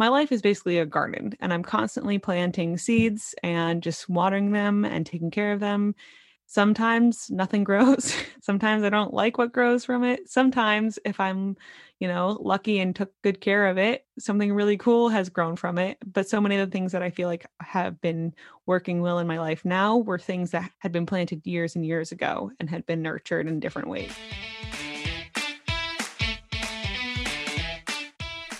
my life is basically a garden, and I'm constantly planting seeds and just watering them and taking care of them. Sometimes nothing grows. Sometimes I don't like what grows from it. Sometimes if I'm, lucky and took good care of it, something really cool has grown from it. But so many of the things that I feel like have been working well in my life now were things that had been planted years and years ago and had been nurtured in different ways.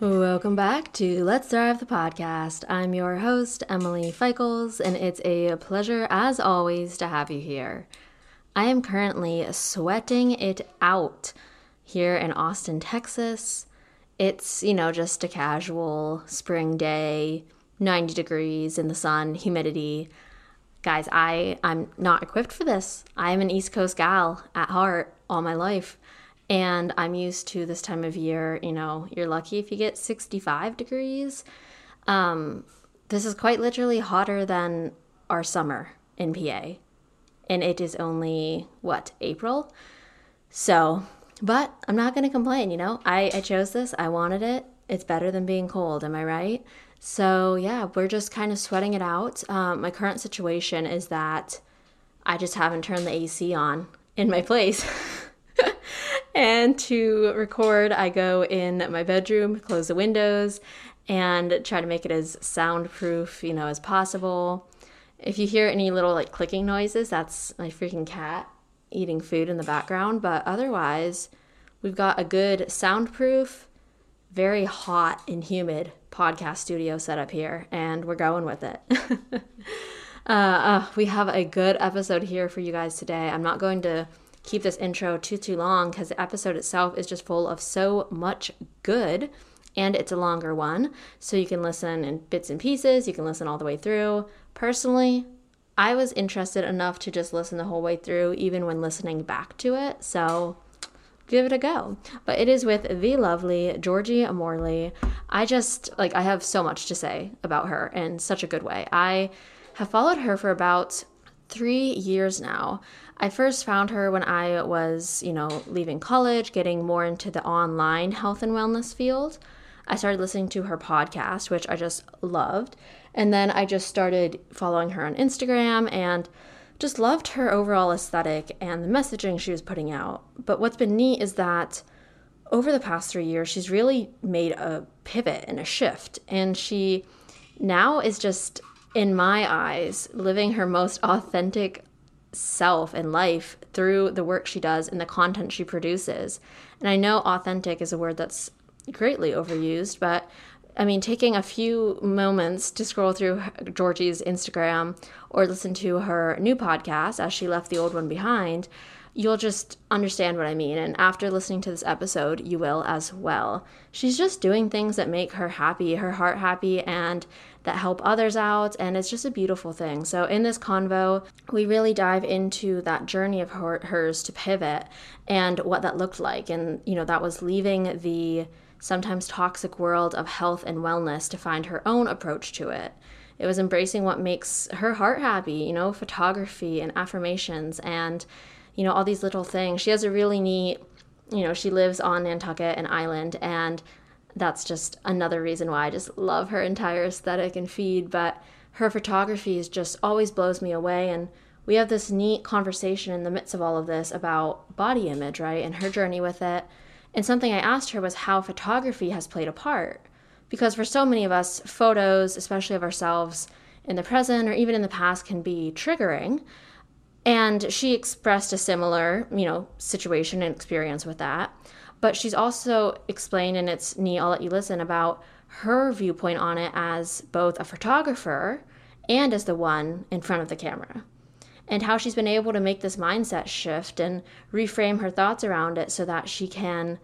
Welcome back to Let's Thrive the Podcast. I'm your host, Emily Feichels, and it's a pleasure, as always, to have you here. I am currently sweating it out here in Austin, Texas. It's, just a casual spring day, 90 degrees in the sun, humidity. Guys, I'm not equipped for this. I'm an East Coast gal at heart all my life. And I'm used to this time of year, you're lucky if you get 65 degrees. This is quite literally hotter than our summer in PA. And it is only, April? So, but I'm not going to complain, I chose this. I wanted it. It's better than being cold. Am I right? So, yeah, we're just kind of sweating it out. My current situation is that I just haven't turned the AC on in my place. And to record, I go in my bedroom, close the windows, and try to make it as soundproof, as possible. If you hear any little clicking noises, that's my freaking cat eating food in the background. But otherwise, we've got a good soundproof, very hot and humid podcast studio set up here, and we're going with it. We have a good episode here for you guys today. I'm not going to keep this intro too long because the episode itself is just full of so much good, and it's a longer one, so you can listen in bits and pieces. You can listen all the way through. Personally, I was interested enough to just listen the whole way through, even when listening back to it, so give it a go. But it is with the lovely Georgie Morley. I have so much to say about her in such a good way. I have followed her for about 3 years now. I first found her when I was, leaving college, getting more into the online health and wellness field. I started listening to her podcast, which I just loved. And then I just started following her on Instagram and just loved her overall aesthetic and the messaging she was putting out. But what's been neat is that over the past 3 years, she's really made a pivot and a shift. And she now is just, in my eyes, living her most authentic self and life through the work she does and the content she produces. And I know authentic is a word that's greatly overused, but I mean, taking a few moments to scroll through Georgie's Instagram or listen to her new podcast as she left the old one behind, you'll just understand what I mean. And after listening to this episode, you will as well. She's just doing things that make her happy, her heart happy, and that help others out, and it's just a beautiful thing. So in this convo, we really dive into that journey of hers to pivot and what that looked like. And, that was leaving the sometimes toxic world of health and wellness to find her own approach to it. It was embracing what makes her heart happy, photography and affirmations and, all these little things. She has a really neat, she lives on Nantucket, an island, and that's just another reason why I just love her entire aesthetic and feed, but her photography is just always blows me away. And we have this neat conversation in the midst of all of this about body image, right? And her journey with it. And something I asked her was how photography has played a part, because for so many of us, photos, especially of ourselves in the present or even in the past, can be triggering. And she expressed a similar, situation and experience with that. But she's also explained, and it's neat, I'll let you listen, about her viewpoint on it as both a photographer and as the one in front of the camera, and how she's been able to make this mindset shift and reframe her thoughts around it so that she can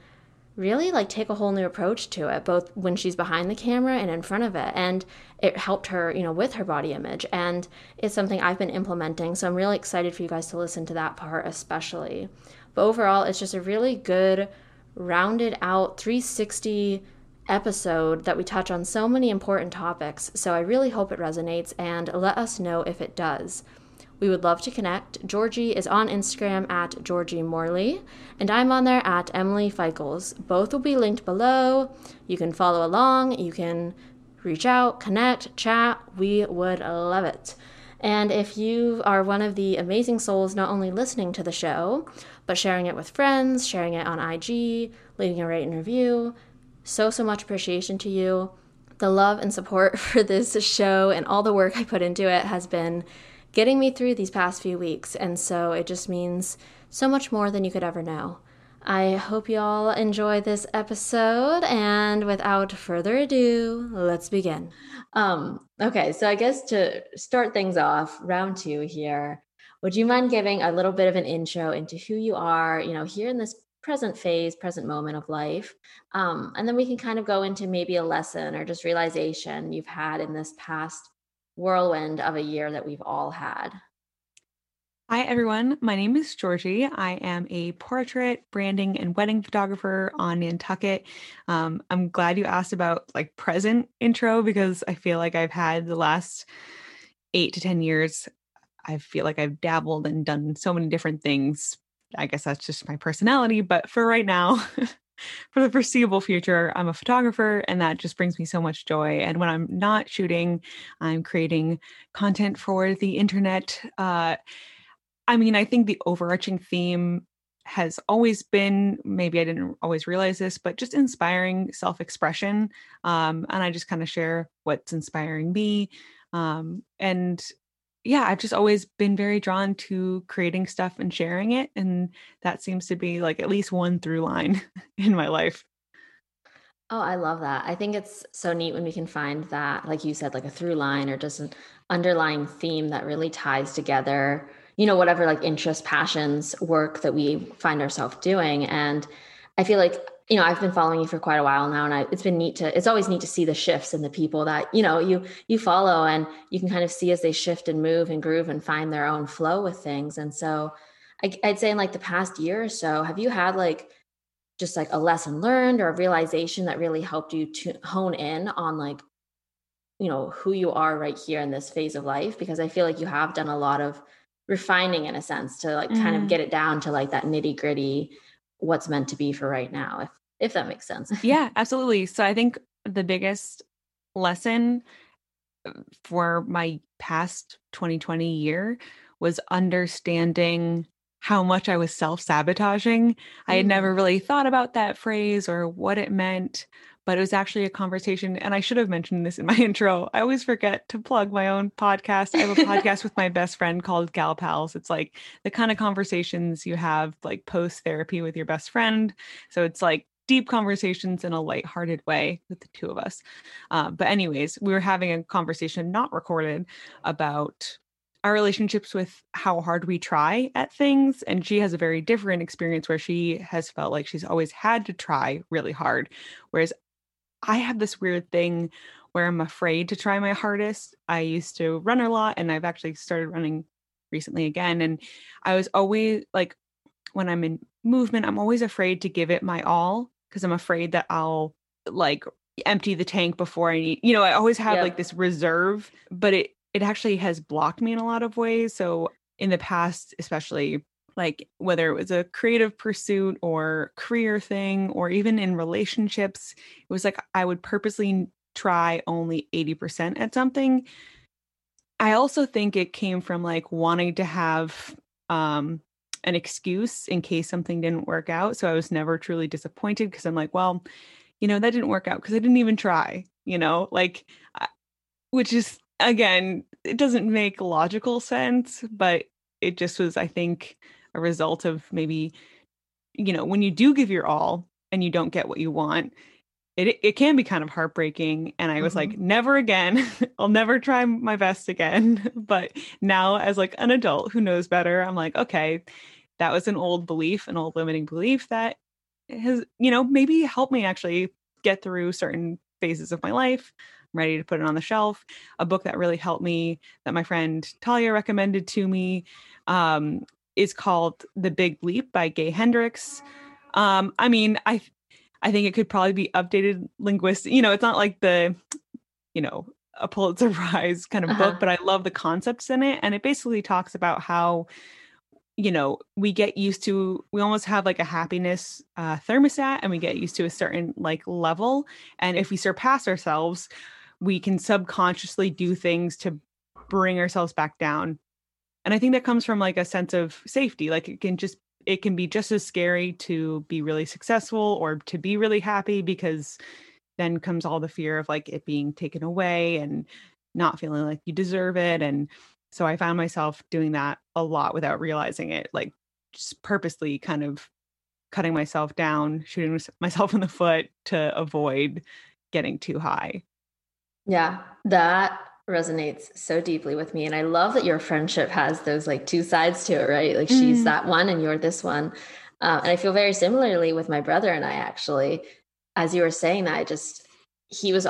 really like take a whole new approach to it, both when she's behind the camera and in front of it. And it helped her, you know, with her body image. And it's something I've been implementing. So I'm really excited for you guys to listen to that part especially. But overall, it's just a really good, rounded out 360 episode that we touch on so many important topics. So I really hope it resonates, and let us know if it does. We would love to connect. Georgie is on Instagram at Georgie Morley, and I'm on there at Emily Feichels. Both will be linked below. You can follow along. You can reach out, connect, chat. We would love it. And if you are one of the amazing souls not only listening to the show, but sharing it with friends, sharing it on IG, leaving a rate and review, so much appreciation to you. The love and support for this show and all the work I put into it has been getting me through these past few weeks, and so it just means so much more than you could ever know. I hope you all enjoy this episode, and without further ado, let's begin. Okay, so I guess to start things off, round two here, would you mind giving a little bit of an intro into who you are, you know, here in this present phase, present moment of life, and then we can kind of go into maybe a lesson or just realization you've had in this past whirlwind of a year that we've all had. Hi, everyone. My name is Georgie. I am a portrait, branding, and wedding photographer on Nantucket. I'm glad you asked about like present intro, because I feel like I've had the last 8 to 10 years. I feel like I've dabbled and done so many different things. I guess that's just my personality. But for right now, for the foreseeable future, I'm a photographer, and that just brings me so much joy. And when I'm not shooting, I'm creating content for the internet. I think the overarching theme has always been, maybe I didn't always realize this, but just inspiring self-expression. And I just kind of share what's inspiring me. And I've just always been very drawn to creating stuff and sharing it. And that seems to be like at least one through line in my life. Oh, I love that. I think it's so neat when we can find that, like you said, like a through line or just an underlying theme that really ties together, you know, whatever like interests, passions, work that we find ourselves doing. And I feel like, you know, I've been following you for quite a while now, and it's always neat to see the shifts in the people that, you know, you follow, and you can kind of see as they shift and move and groove and find their own flow with things. And so I'd say in like the past year or so, have you had like just like a lesson learned or a realization that really helped you to hone in on like, you know, who you are right here in this phase of life? Because I feel like you have done a lot of refining in a sense to like kind of get it down to like that nitty gritty, what's meant to be for right now, if that makes sense. Yeah, absolutely. So I think the biggest lesson for my past 2020 year was understanding how much I was self-sabotaging. I had never really thought about that phrase or what it meant, but it was actually a conversation. And I should have mentioned this in my intro. I always forget to plug my own podcast. I have a podcast with my best friend called Gal Pals. It's like the kind of conversations you have like post-therapy with your best friend. So it's like deep conversations in a lighthearted way with the two of us. But anyways, we were having a conversation not recorded about our relationships with how hard we try at things. And she has a very different experience where she has felt like she's always had to try really hard. Whereas I have this weird thing where I'm afraid to try my hardest. I used to run a lot, and I've actually started running recently again. And I was always like, when I'm in movement, I'm always afraid to give it my all because I'm afraid that I'll like empty the tank before I need, you know, I always have like this reserve, but it actually has blocked me in a lot of ways. So in the past, especially like whether it was a creative pursuit or career thing, or even in relationships, it was like, I would purposely try only 80% at something. I also think it came from like wanting to have, an excuse in case something didn't work out. So I was never truly disappointed because I'm like, well, you know, that didn't work out because I didn't even try, you know, like, which is, again, it doesn't make logical sense, but it just was, I think, a result of maybe, you know, when you do give your all and you don't get what you want, it can be kind of heartbreaking. And I was like, never again, I'll never try my best again. But now as like an adult who knows better, I'm like, okay, that was an old belief, an old limiting belief that has, you know, maybe helped me actually get through certain phases of my life. I'm ready to put it on the shelf. A book that really helped me, that my friend Talia recommended to me, is called The Big Leap by Gay Hendrix. I mean, I think it could probably be updated linguistic. You know, it's not like the, you know, a Pulitzer Prize kind of book, but I love the concepts in it. And it basically talks about how, you know, we get used to, we almost have like a happiness thermostat, and we get used to a certain like level. And if we surpass ourselves, we can subconsciously do things to bring ourselves back down. And I think that comes from like a sense of safety. Like it can be just as scary to be really successful or to be really happy, because then comes all the fear of like it being taken away and not feeling like you deserve it. And so I found myself doing that a lot without realizing it, like just purposely kind of cutting myself down, shooting myself in the foot to avoid getting too high. Yeah, that resonates so deeply with me. And I love that your friendship has those like two sides to it, right? Like she's that one and you're this one. And I feel very similarly with my brother and I, actually. As you were saying that, he was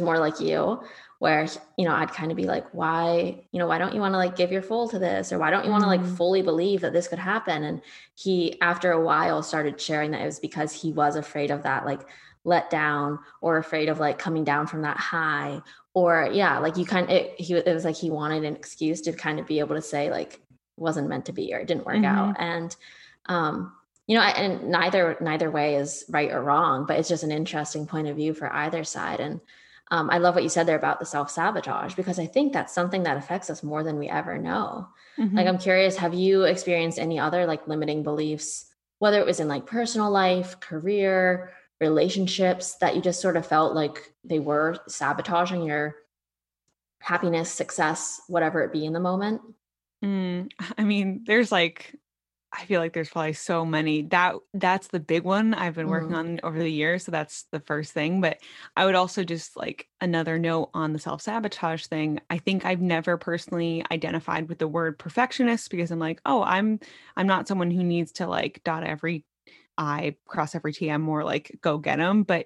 more like you, where, you know, I'd kind of be like, why don't you want to like give your full to this? Or why don't you want to like fully believe that this could happen? And he, after a while, started sharing that it was because he was afraid of that, like let down, or afraid of like coming down from that high, or it was like, he wanted an excuse to kind of be able to say like, wasn't meant to be, or it didn't work out. And, you know, and neither way is right or wrong, but it's just an interesting point of view for either side. And I love what you said there about the self-sabotage, because I think that's something that affects us more than we ever know. Like, I'm curious, have you experienced any other like limiting beliefs, whether it was in like personal life, career, relationships, that you just sort of felt like they were sabotaging your happiness, success, whatever it be in the moment? I mean, I feel like there's probably so many. That's the big one I've been working on over the years. So that's the first thing. But I would also just like another note on the self-sabotage thing. I think I've never personally identified with the word perfectionist, because I'm like, oh, I'm not someone who needs to like dot every I, cross every T, I'm more like go get them. But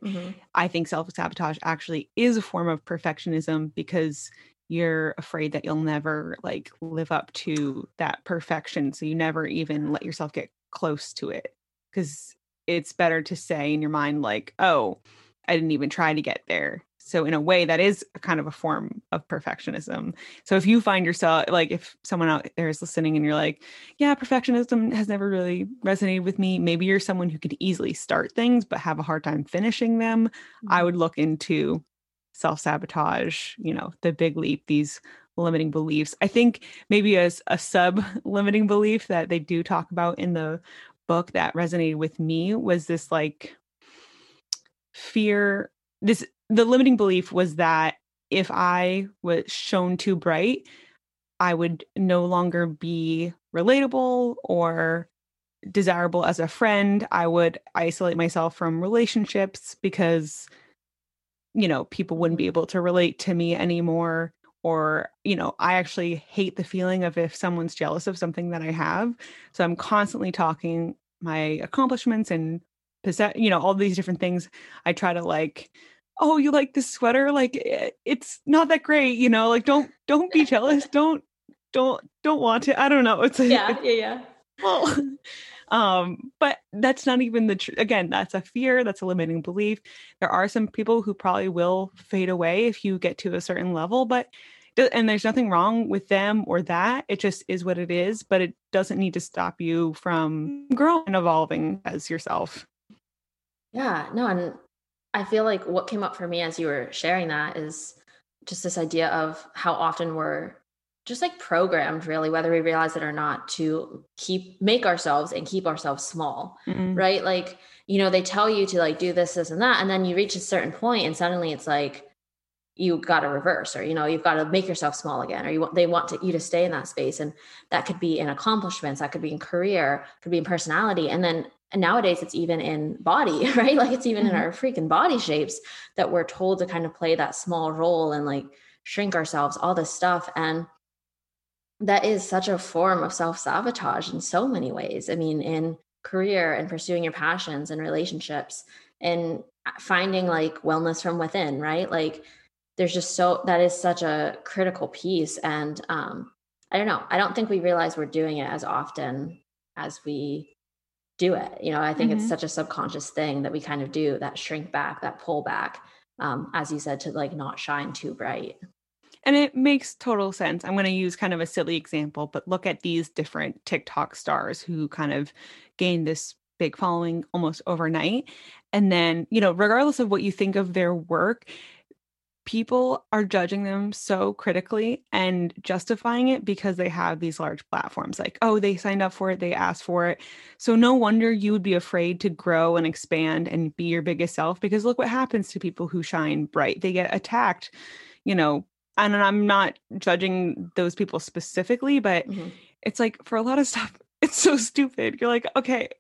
I think self-sabotage actually is a form of perfectionism, because you're afraid that you'll never like live up to that perfection. So you never even let yourself get close to it, because it's better to say in your mind, like, oh, I didn't even try to get there. So in a way, that is a kind of a form of perfectionism. So if you find yourself like, if someone out there is listening and you're like, yeah, perfectionism has never really resonated with me. Maybe you're someone who could easily start things, but have a hard time finishing them. I would look into self-sabotage, you know, The Big Leap, these limiting beliefs. I think maybe as a sub limiting belief that they do talk about in the book that resonated with me was this like fear. The limiting belief was that if I was shown too bright, I would no longer be relatable or desirable as a friend. I would isolate myself from relationships because, you know, people wouldn't be able to relate to me anymore. Or, you know, I actually hate the feeling of if someone's jealous of something that I have. So I'm constantly talking my accomplishments and, you know, all these different things. I try to like, oh, you like this sweater? Like, it's not that great, you know, like, don't be jealous. Don't want it. I don't know. It's like, yeah. Well, but that's not even again, that's a fear. That's a limiting belief. There are some people who probably will fade away if you get to a certain level, and there's nothing wrong with them or that. It just is what it is, but it doesn't need to stop you from growing and evolving as yourself. Yeah, no. And I feel like what came up for me as you were sharing that is just this idea of how often we're just like programmed, really, whether we realize it or not, to keep ourselves small, right? Like, you know, they tell you to like do this, this, and that. And then you reach a certain point and suddenly it's like, you got to reverse, or, you know, you've got to make yourself small again, or they want you to stay in that space. And that could be in accomplishments, that could be in career, could be in personality. And then nowadays it's even in body, right? Like it's even in our freaking body shapes that we're told to kind of play that small role and like shrink ourselves, all this stuff. And that is such a form of self-sabotage in so many ways. I mean, in career and pursuing your passions and relationships and finding like wellness from within, right? Like there's just that is such a critical piece. And I don't know, I don't think we realize we're doing it as often as we do it. You know, I think it's such a subconscious thing that we kind of do, that shrink back, that pull back, as you said, to like not shine too bright. And it makes total sense. I'm going to use kind of a silly example, but look at these different TikTok stars who kind of gained this big following almost overnight. And then, you know, regardless of what you think of their work, people are judging them so critically and justifying it because they have these large platforms. Like, oh, they signed up for it. They asked for it. So no wonder you would be afraid to grow and expand and be your biggest self, because look what happens to people who shine bright. They get attacked, you know, and I'm not judging those people specifically, but it's like for a lot of stuff, it's so stupid. You're like, okay.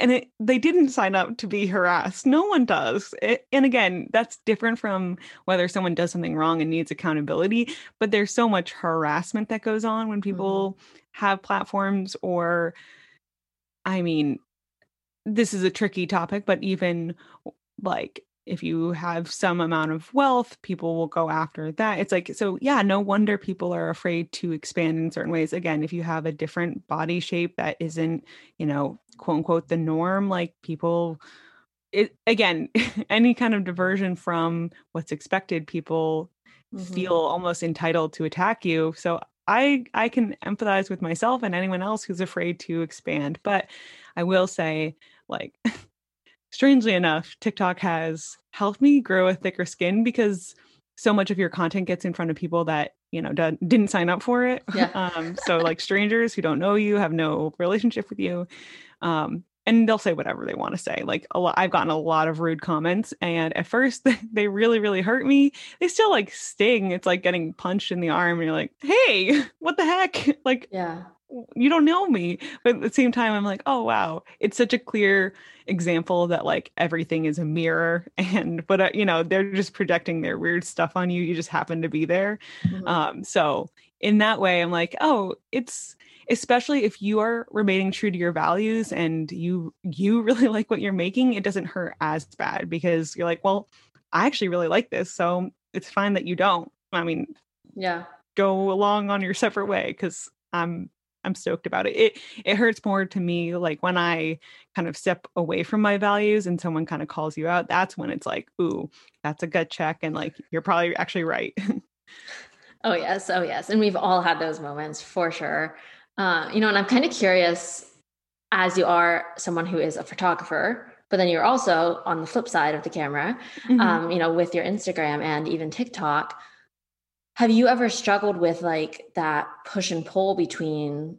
And they didn't sign up to be harassed. No one does. And again, that's different from whether someone does something wrong and needs accountability. But there's so much harassment that goes on when people have platforms, or, I mean, this is a tricky topic, but even like if you have some amount of wealth, people will go after that. It's like, so yeah, no wonder people are afraid to expand in certain ways. Again, if you have a different body shape that isn't, you know, quote unquote, the norm, like people, again, any kind of diversion from what's expected, people feel almost entitled to attack you. So I can empathize with myself and anyone else who's afraid to expand. But I will say, like, strangely enough, TikTok has helped me grow a thicker skin, because so much of your content gets in front of people that, you know, didn't sign up for it. Yeah. So like strangers who don't know you, have no relationship with you. And they'll say whatever they want to say. Like I've gotten a lot of rude comments, and at first they really, really hurt me. They still like sting. It's like getting punched in the arm and you're like, hey, what the heck? Like, yeah. You don't know me. But at the same time, I'm like, oh, wow. It's such a clear example that like everything is a mirror. But you know, they're just projecting their weird stuff on you. You just happen to be there. So in that way, I'm like, oh, it's, especially if you are remaining true to your values and you really like what you're making, it doesn't hurt as bad, because you're like, well, I actually really like this. So it's fine that you don't. I mean, yeah, go along on your separate way, because I'm stoked about it. It hurts more to me, like when I kind of step away from my values and someone kind of calls you out, that's when it's like, ooh, that's a gut check. And like, you're probably actually right. Oh yes. Oh yes. And we've all had those moments for sure. You know, and I'm kind of curious, as you are someone who is a photographer, but then you're also on the flip side of the camera, you know, with your Instagram and even TikTok, have you ever struggled with like that push and pull between,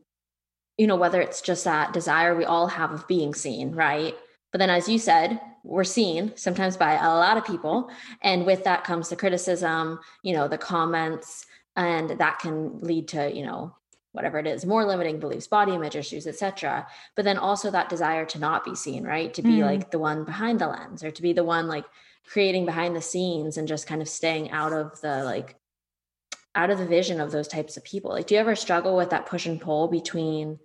you know, whether it's just that desire we all have of being seen, right? But then, as you said, we're seen sometimes by a lot of people. And with that comes the criticism, you know, the comments, and that can lead to, you know, whatever it is, more limiting beliefs, body image issues, et cetera. But then also that desire to not be seen, right? To be like the one behind the lens, or to be the one like creating behind the scenes and just kind of staying out of the like, out of the vision of those types of people. Like, do you ever struggle with that push and pull between,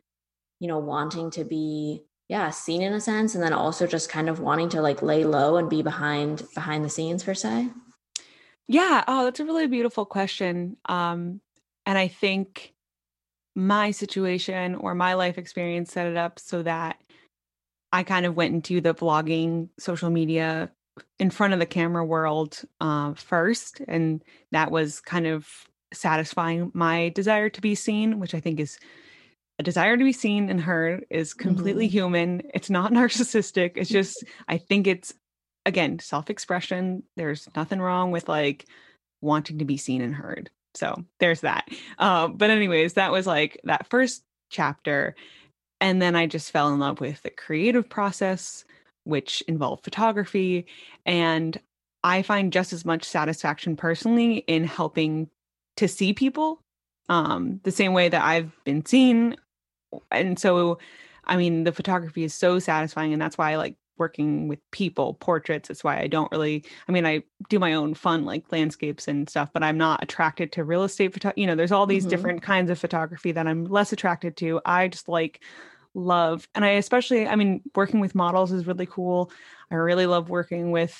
you know, wanting to be, yeah, seen in a sense, and then also just kind of wanting to like lay low and be behind the scenes per se? Yeah. Oh, that's a really beautiful question. And I think my situation or my life experience set it up so that I kind of went into the vlogging, social media, in front of the camera world first. And that was kind of satisfying my desire to be seen, which I think is a desire to be seen and heard is completely human. It's not narcissistic. It's just, I think it's, again, self-expression. There's nothing wrong with like wanting to be seen and heard. So there's that. But anyways, that was like that first chapter. And then I just fell in love with the creative process, which involved photography. And I find just as much satisfaction personally in helping to see people the same way that I've been seen. And so, I mean, the photography is so satisfying. And that's why I like working with people, portraits. That's why I don't really, I mean, I do my own fun, like landscapes and stuff, but I'm not attracted to real estate. You know, there's all these different kinds of photography that I'm less attracted to. I just like love. And I especially, I mean, working with models is really cool. I really love working with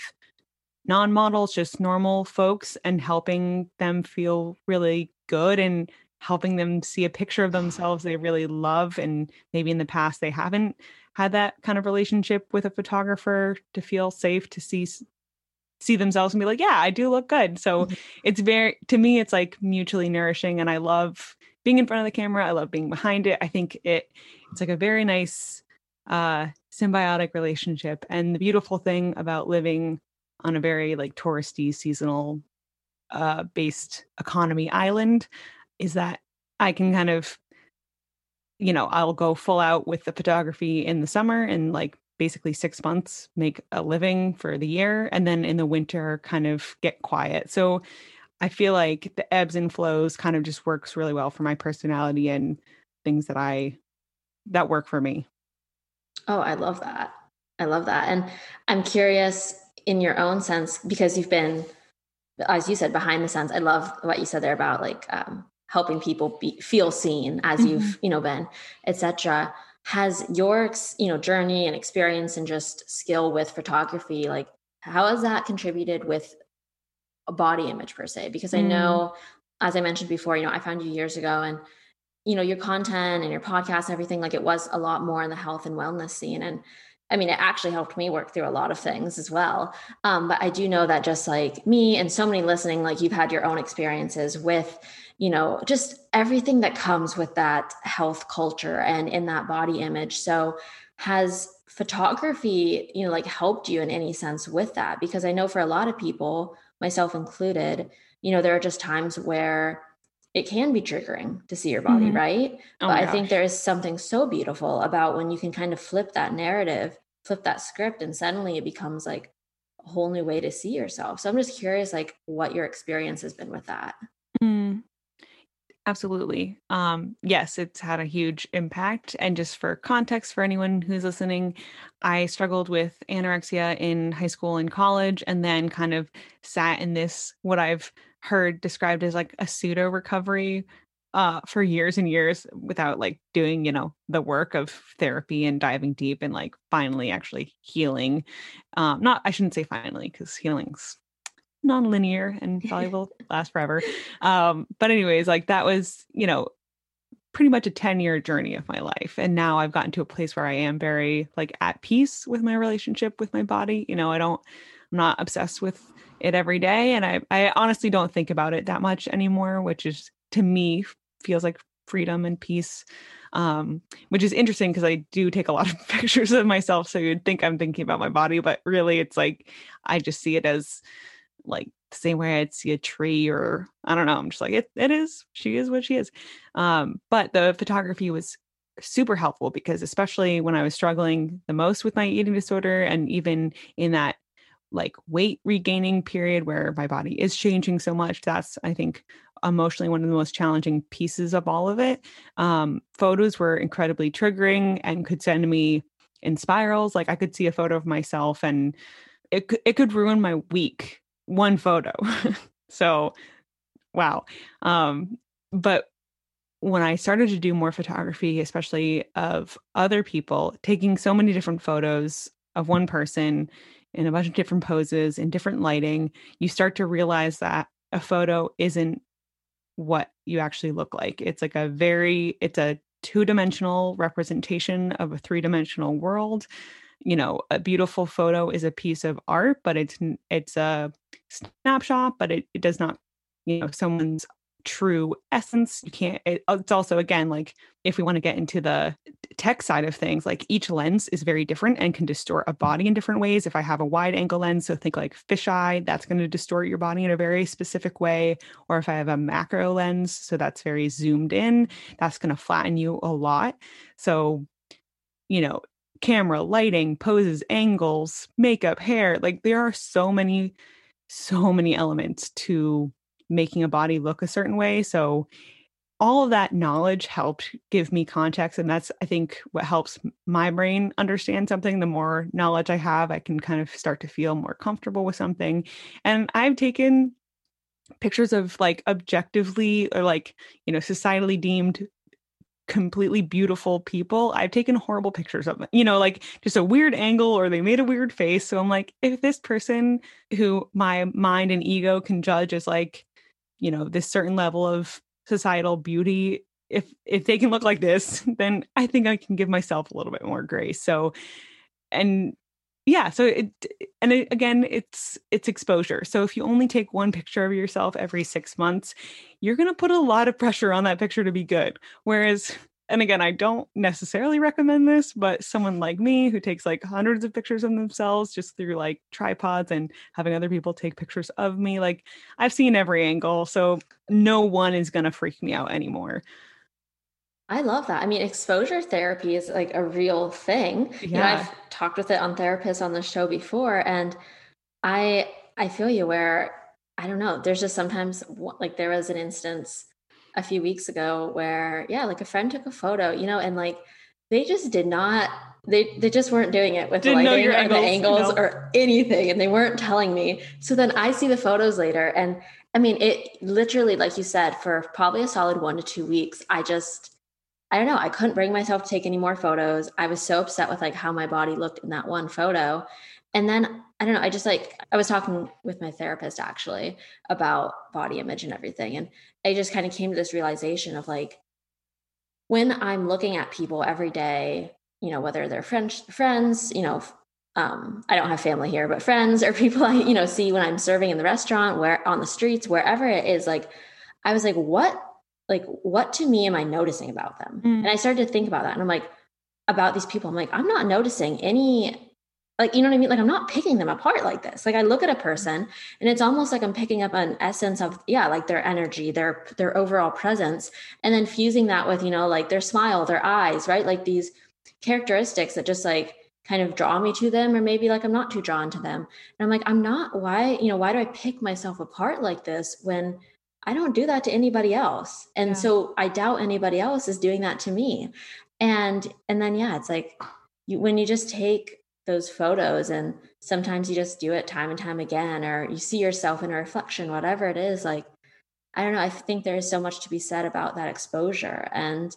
non-models, just normal folks, and helping them feel really good and helping them see a picture of themselves they really love. And maybe in the past, they haven't had that kind of relationship with a photographer to feel safe to see themselves and be like, yeah, I do look good. So it's very, to me, it's like mutually nourishing. And I love being in front of the camera. I love being behind it. I think it's like a very nice symbiotic relationship. And the beautiful thing about living on a very like touristy, seasonal based economy island is that I can kind of, you know, I'll go full out with the photography in the summer and like basically 6 months, make a living for the year. And then in the winter kind of get quiet. So I feel like the ebbs and flows kind of just works really well for my personality and things that that work for me. Oh, I love that. I love that. And I'm curious in your own sense, because you've been, as you said, behind the scenes. I love what you said there about like helping people feel seen as mm-hmm. you've, you know, been, et cetera. Has your, you know, journey and experience and just skill with photography, like how has that contributed with a body image per se? Because I know, as I mentioned before, you know, I found you years ago and, you know, your content and your podcast and everything, like it was a lot more in the health and wellness scene. And I mean, it actually helped me work through a lot of things as well. But I do know that just like me and so many listening, like you've had your own experiences with, you know, just everything that comes with that health culture and in that body image. So has photography, you know, like helped you in any sense with that? Because I know for a lot of people, myself included, you know, there are just times where it can be triggering to see your body, mm-hmm. right? Oh, but I think there is something so beautiful about when you can kind of flip that narrative, flip that script, and suddenly it becomes like a whole new way to see yourself. So I'm just curious, like what your experience has been with that. Mm. Absolutely. Yes, it's had a huge impact. And just for context, for anyone who's listening, I struggled with anorexia in high school and college, and then kind of sat in this, what I've heard described as like a pseudo recovery for years and years without like doing, you know, the work of therapy and diving deep and like finally actually healing. I shouldn't say finally, because healing's non-linear and probably will last forever. But anyways, like that was, you know, pretty much a 10-year journey of my life. And now I've gotten to a place where I am very like at peace with my relationship with my body. You know, I'm not obsessed with it every day. And I honestly don't think about it that much anymore, which is to me feels like freedom and peace. Which is interesting because I do take a lot of pictures of myself. So you'd think I'm thinking about my body, but really it's like, I just see it as like the same way I'd see a tree, or I don't know. I'm just like, she is what she is. But the photography was super helpful because especially when I was struggling the most with my eating disorder, and even in that like weight regaining period where my body is changing so much, that's, I think, emotionally one of the most challenging pieces of all of it. Photos were incredibly triggering and could send me in spirals. Like I could see a photo of myself and it could ruin my week. One photo. So, wow. But when I started to do more photography, especially of other people, taking so many different photos of one person in a bunch of different poses in different lighting, you start to realize that a photo isn't what you actually look like. It's like it's a two-dimensional representation of a three-dimensional world. You know, a beautiful photo is a piece of art, but it's a snapshot, but it does not, you know, someone's true essence. You can't, it's also, again, like if we want to get into the tech side of things, like each lens is very different and can distort a body in different ways. If I have a wide angle lens, so think like fisheye, that's going to distort your body in a very specific way. Or if I have a macro lens, so that's very zoomed in, that's going to flatten you a lot. So, you know, camera, lighting, poses, angles, makeup, hair, like there are so many elements to making a body look a certain way. So all of that knowledge helped give me context. And that's, I think, what helps my brain understand something. The more knowledge I have, I can kind of start to feel more comfortable with something. And I've taken pictures of like objectively or like, you know, societally deemed completely beautiful people, I've taken horrible pictures of them, you know, like just a weird angle, or they made a weird face. So I'm like, if this person who my mind and ego can judge as like, you know, this certain level of societal beauty, if they can look like this, then I think I can give myself a little bit more grace. So, and yeah, so it, again, it's exposure. So if you only take one picture of yourself every 6 months, you're going to put a lot of pressure on that picture to be good. Whereas, and again, I don't necessarily recommend this, but someone like me who takes like hundreds of pictures of themselves just through like tripods and having other people take pictures of me, like I've seen every angle. So no one is going to freak me out anymore. I love that. I mean, exposure therapy is like a real thing. Yeah. You know, I've talked with it on therapists on the show before, and I feel you where, I don't know, there's just sometimes like there was an instance a few weeks ago where, yeah, like a friend took a photo, you know, and like, they just did not, they just weren't doing it with the lighting or the angles or anything. And they weren't telling me. So then I see the photos later. And I mean, it literally, like you said, for probably a solid 1 to 2 weeks, I don't know. I couldn't bring myself to take any more photos. I was so upset with like how my body looked in that one photo. And then, I don't know, I was talking with my therapist actually about body image and everything. And I just kind of came to this realization of like, when I'm looking at people every day, you know, whether they're friends, you know, I don't have family here, but friends or people I, you know, see when I'm serving in the restaurant, where on the streets, wherever it is, like, I was like, what to me am I noticing about them? Mm. And I started to think about that. And I'm like, about these people, I'm like, I'm not noticing any, like, you know what I mean? Like, I'm not picking them apart like this. Like, I look at a person and it's almost like I'm picking up an essence of, yeah, like their energy, their overall presence, and then fusing that with, you know, like their smile, their eyes, right? Like these characteristics that just like kind of draw me to them, or maybe like I'm not too drawn to them. And I'm like, why do I pick myself apart like this when I don't do that to anybody else? And yeah. So I doubt anybody else is doing that to me. And then, yeah, it's like when you just take those photos and sometimes you just do it time and time again, or you see yourself in a reflection, whatever it is, like, I don't know. I think there is so much to be said about that exposure. And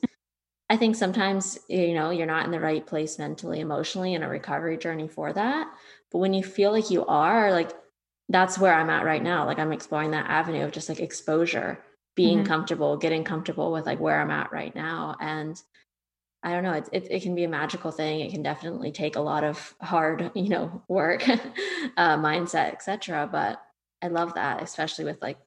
I think sometimes, you know, you're not in the right place mentally, emotionally in a recovery journey for that. But when you feel like you are, like, that's where I'm at right now. Like, I'm exploring that avenue of just like exposure, being mm-hmm. comfortable, getting comfortable with like where I'm at right now. And I don't know, it can be a magical thing. It can definitely take a lot of hard, you know, work, mindset, et cetera. But I love that, especially with like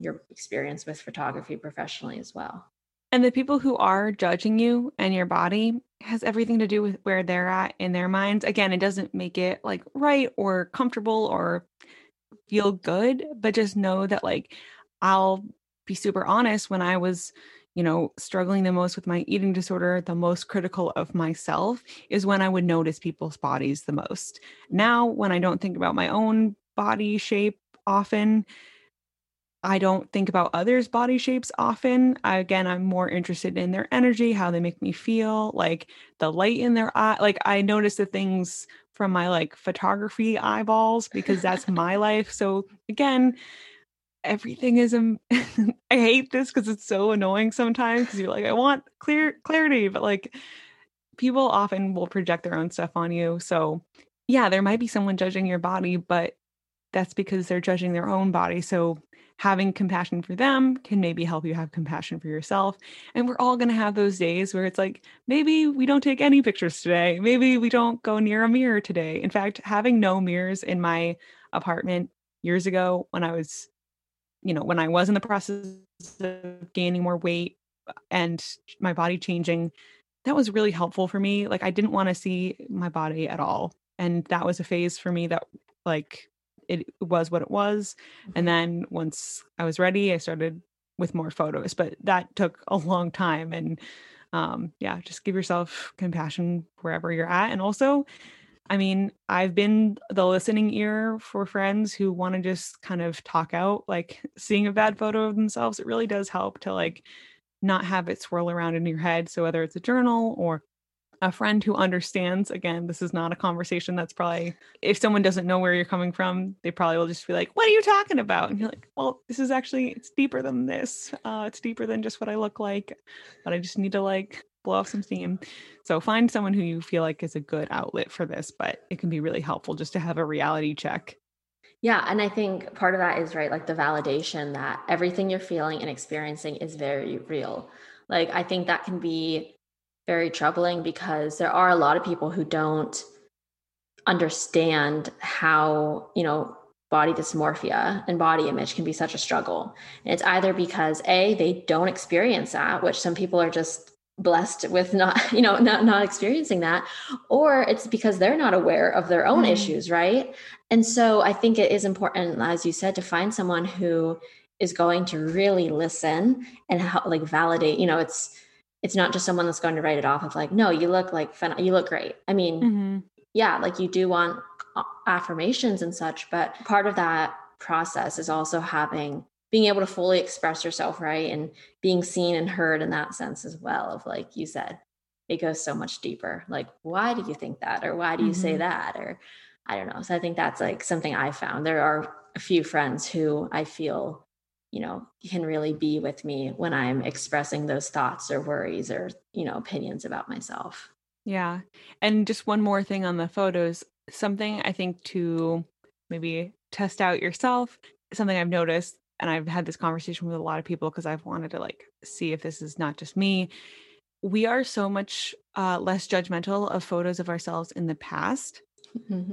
your experience with photography professionally as well. And the people who are judging you and your body has everything to do with where they're at in their minds. Again, it doesn't make it like right or comfortable or feel good, but just know that, like, I'll be super honest, when I was, you know, struggling the most with my eating disorder, the most critical of myself is when I would notice people's bodies the most. Now, when I don't think about my own body shape often, I don't think about others' body shapes often. I'm more interested in their energy, how they make me feel, like the light in their eye. Like, I notice the things from my like photography eyeballs, because that's my life. So again, everything is, I hate this because it's so annoying sometimes, because you're like, I want clarity, but like people often will project their own stuff on you. So yeah, there might be someone judging your body, but that's because they're judging their own body. So having compassion for them can maybe help you have compassion for yourself. And we're all going to have those days where it's like, maybe we don't take any pictures today. Maybe we don't go near a mirror today. In fact, having no mirrors in my apartment years ago when I was in the process of gaining more weight and my body changing, that was really helpful for me. Like, I didn't want to see my body at all. And that was a phase for me that like, it was what it was. And then once I was ready, I started with more photos, but that took a long time. And just give yourself compassion wherever you're at. And also, I mean, I've been the listening ear for friends who want to just kind of talk out, like seeing a bad photo of themselves. It really does help to like not have it swirl around in your head. So whether it's a journal or a friend who understands. Again, this is not a conversation that's probably, if someone doesn't know where you're coming from, they probably will just be like, what are you talking about? And you're like, well, this is actually, it's deeper than this. It's deeper than just what I look like, but I just need to like blow off some steam. So find someone who you feel like is a good outlet for this, but it can be really helpful just to have a reality check. Yeah. And I think part of that is, right, like the validation that everything you're feeling and experiencing is very real. Like, I think that can be very troubling because there are a lot of people who don't understand how, you know, body dysmorphia and body image can be such a struggle. And it's either because A, they don't experience that, which some people are just blessed with not, you know, not experiencing that, or it's because they're not aware of their own issues. Right. And so I think it is important, as you said, to find someone who is going to really listen and help, like, validate, you know, it's not just someone that's going to write it off of like, no, you look like fun. You look great. I mean, yeah, like you do want affirmations and such, but part of that process is also being able to fully express yourself, right? And being seen and heard in that sense as well, of like you said, it goes so much deeper. Like, why do you think that? Or why do you say that? Or I don't know. So I think that's like something I found. There are a few friends who I feel, you know, can really be with me when I'm expressing those thoughts or worries or, you know, opinions about myself. Yeah. And just one more thing on the photos, something I think to maybe test out yourself, something I've noticed, and I've had this conversation with a lot of people because I've wanted to like see if this is not just me. We are so much less judgmental of photos of ourselves in the past.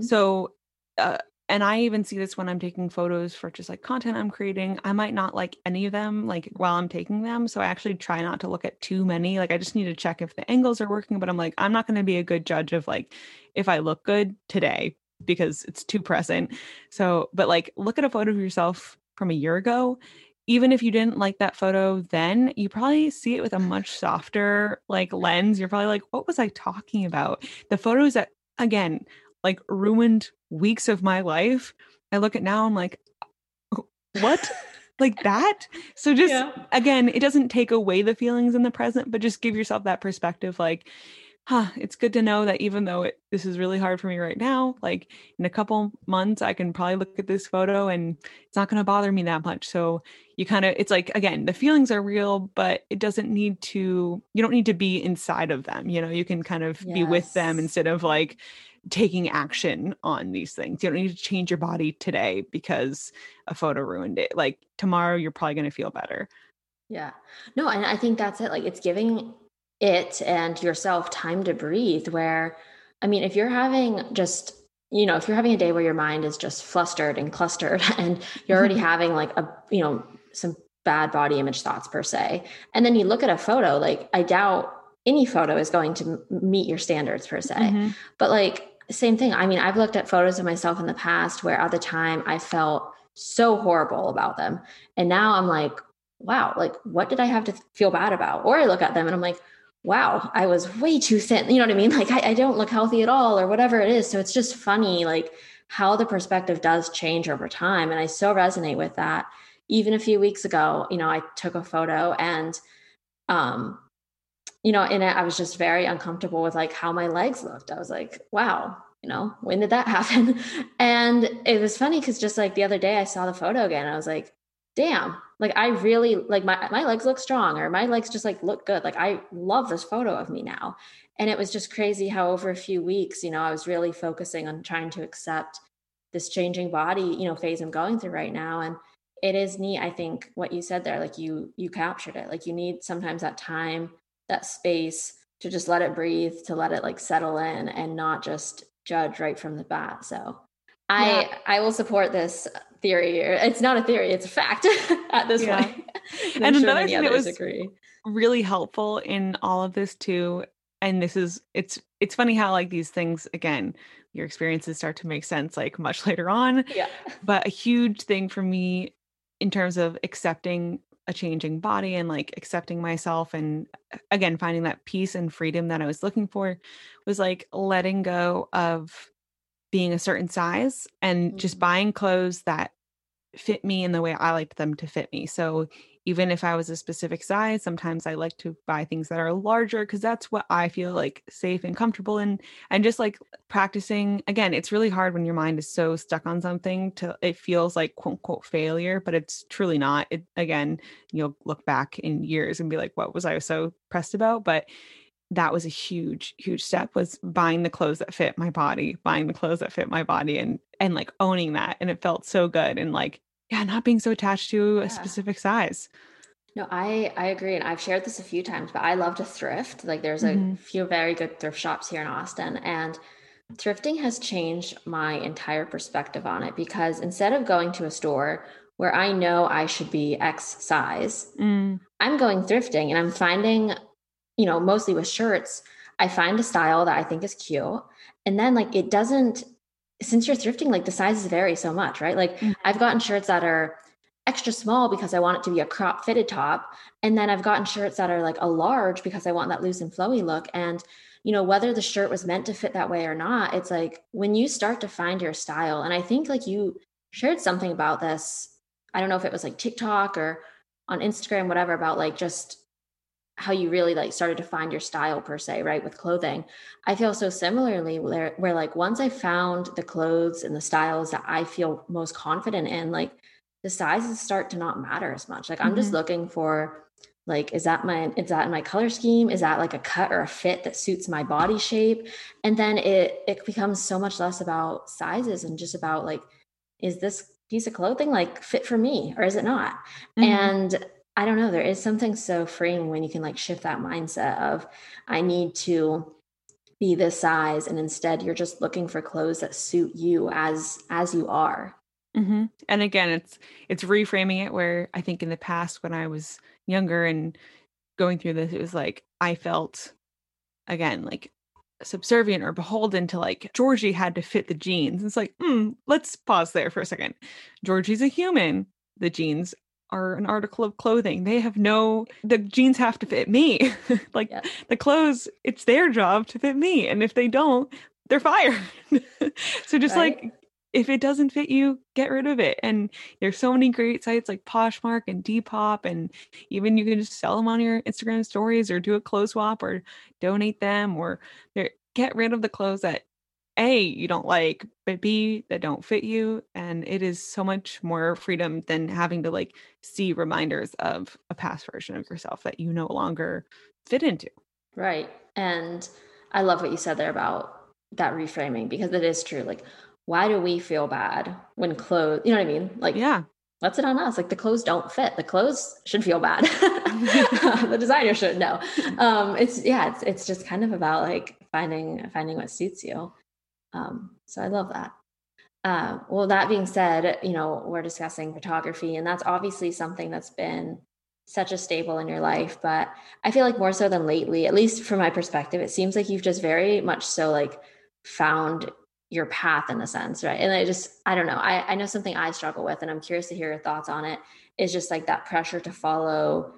So, and I even see this when I'm taking photos for just like content I'm creating. I might not like any of them, like while I'm taking them. So I actually try not to look at too many. Like I just need to check if the angles are working, but I'm like, I'm not going to be a good judge of like, if I look good today because it's too present. So, but like, look at a photo of yourself from a year ago. Even if you didn't like that photo then, you probably see it with a much softer like lens. You're probably like, what was I talking about? The photos that, again, like ruined weeks of my life, I look at now, I'm like, what? Like that? So just, again, it doesn't take away the feelings in the present, but just give yourself that perspective. Like, it's good to know that even though this is really hard for me right now, like in a couple months, I can probably look at this photo and it's not going to bother me that much. So you kind of, it's like, again, the feelings are real, but it doesn't need to, you don't need to be inside of them. You know, you can kind of be with them instead of like taking action on these things. You don't need to change your body today because a photo ruined it. Like tomorrow, you're probably going to feel better. Yeah. No, and I think that's it. Like it's giving it and yourself time to breathe, where, I mean, if you're having just, you know, if you're having a day where your mind is just flustered and clustered and you're already having like a, you know, some bad body image thoughts per se, and then you look at a photo, like I doubt any photo is going to meet your standards per se, but like same thing. I mean, I've looked at photos of myself in the past where at the time I felt so horrible about them. And now I'm like, wow, like what did I have to feel bad about? Or I look at them and I'm like, wow, I was way too thin. You know what I mean? Like I don't look healthy at all or whatever it is. So it's just funny, like how the perspective does change over time. And I so resonate with that. Even a few weeks ago, you know, I took a photo and, you know, in it, I was just very uncomfortable with like how my legs looked. I was like, wow, you know, when did that happen? And it was funny because just like the other day I saw the photo again. I was like, damn, like I really like my legs look strong, or my legs just like look good. Like I love this photo of me now. And it was just crazy how over a few weeks, you know, I was really focusing on trying to accept this changing body, you know, phase I'm going through right now. And it is neat. I think what you said there, like you captured it. Like you need sometimes that time, that space to just let it breathe, to let it like settle in and not just judge right from the bat. So I will support this theory. It's not a theory, it's a fact at this point. And sure, another thing that was really helpful in all of this too, and this is, it's funny how like these things, again, your experiences start to make sense like much later on. Yeah. But a huge thing for me in terms of accepting a changing body and like accepting myself, and again, finding that peace and freedom that I was looking for, was like letting go of being a certain size and just buying clothes that fit me in the way I liked them to fit me. So even if I was a specific size, sometimes I like to buy things that are larger because that's what I feel like safe and comfortable in. And just like practicing, again, it's really hard when your mind is so stuck on something to, it feels like quote unquote failure, but it's truly not. It, again, you'll look back in years and be like, what was I so pressed about? But that was a huge, huge step, was buying the clothes that fit my body, and like owning that. And it felt so good. And like, yeah, not being so attached to a specific size. No, I agree. And I've shared this a few times, but I love to thrift. Like there's a few very good thrift shops here in Austin, and thrifting has changed my entire perspective on it, because instead of going to a store where I know I should be X size, I'm going thrifting and I'm finding, you know, mostly with shirts, I find a style that I think is cute. And then like, it doesn't, since you're thrifting, like the sizes vary so much, right? Like I've gotten shirts that are extra small because I want it to be a crop fitted top. And then I've gotten shirts that are like a large because I want that loose and flowy look. And, you know, whether the shirt was meant to fit that way or not, it's like when you start to find your style. And I think like you shared something about this, I don't know if it was like TikTok or on Instagram, whatever, about like just how you really like started to find your style per se, right? With clothing. I feel so similarly where like once I found the clothes and the styles that I feel most confident in, like the sizes start to not matter as much. Like I'm just looking for like, is that in my color scheme? Is that like a cut or a fit that suits my body shape? And then it becomes so much less about sizes and just about like, is this piece of clothing like fit for me or is it not? And I don't know. There is something so freeing when you can like shift that mindset of I need to be this size. And instead you're just looking for clothes that suit you as you are. And again, it's reframing it, where I think in the past when I was younger and going through this, it was like, I felt again, like subservient or beholden to like Georgie had to fit the jeans. It's like, let's pause there for a second. Georgie's a human. The jeans are an article of clothing. The jeans have to fit me. Like the clothes, it's their job to fit me. And if they don't, they're fired. So just like, if it doesn't fit you, get rid of it. And there's so many great sites like Poshmark and Depop, and even you can just sell them on your Instagram stories or do a clothes swap or donate them, or get rid of the clothes that A, you don't like, but B, that don't fit you. And it is so much more freedom than having to like see reminders of a past version of yourself that you no longer fit into. Right. And I love what you said there about that reframing, because it is true. Like, why do we feel bad when clothes, you know what I mean? Like, yeah, that's it on us. Like the clothes don't fit. The clothes should feel bad. The designer should know. It's just kind of about like finding what suits you. So I love that. Well, that being said, you know, we're discussing photography, and that's obviously something that's been such a staple in your life, but I feel like more so than lately, at least from my perspective, it seems like you've just very much so like found your path in a sense. Right. And I don't know. I know something I struggle with, and I'm curious to hear your thoughts on it, is just like that pressure to follow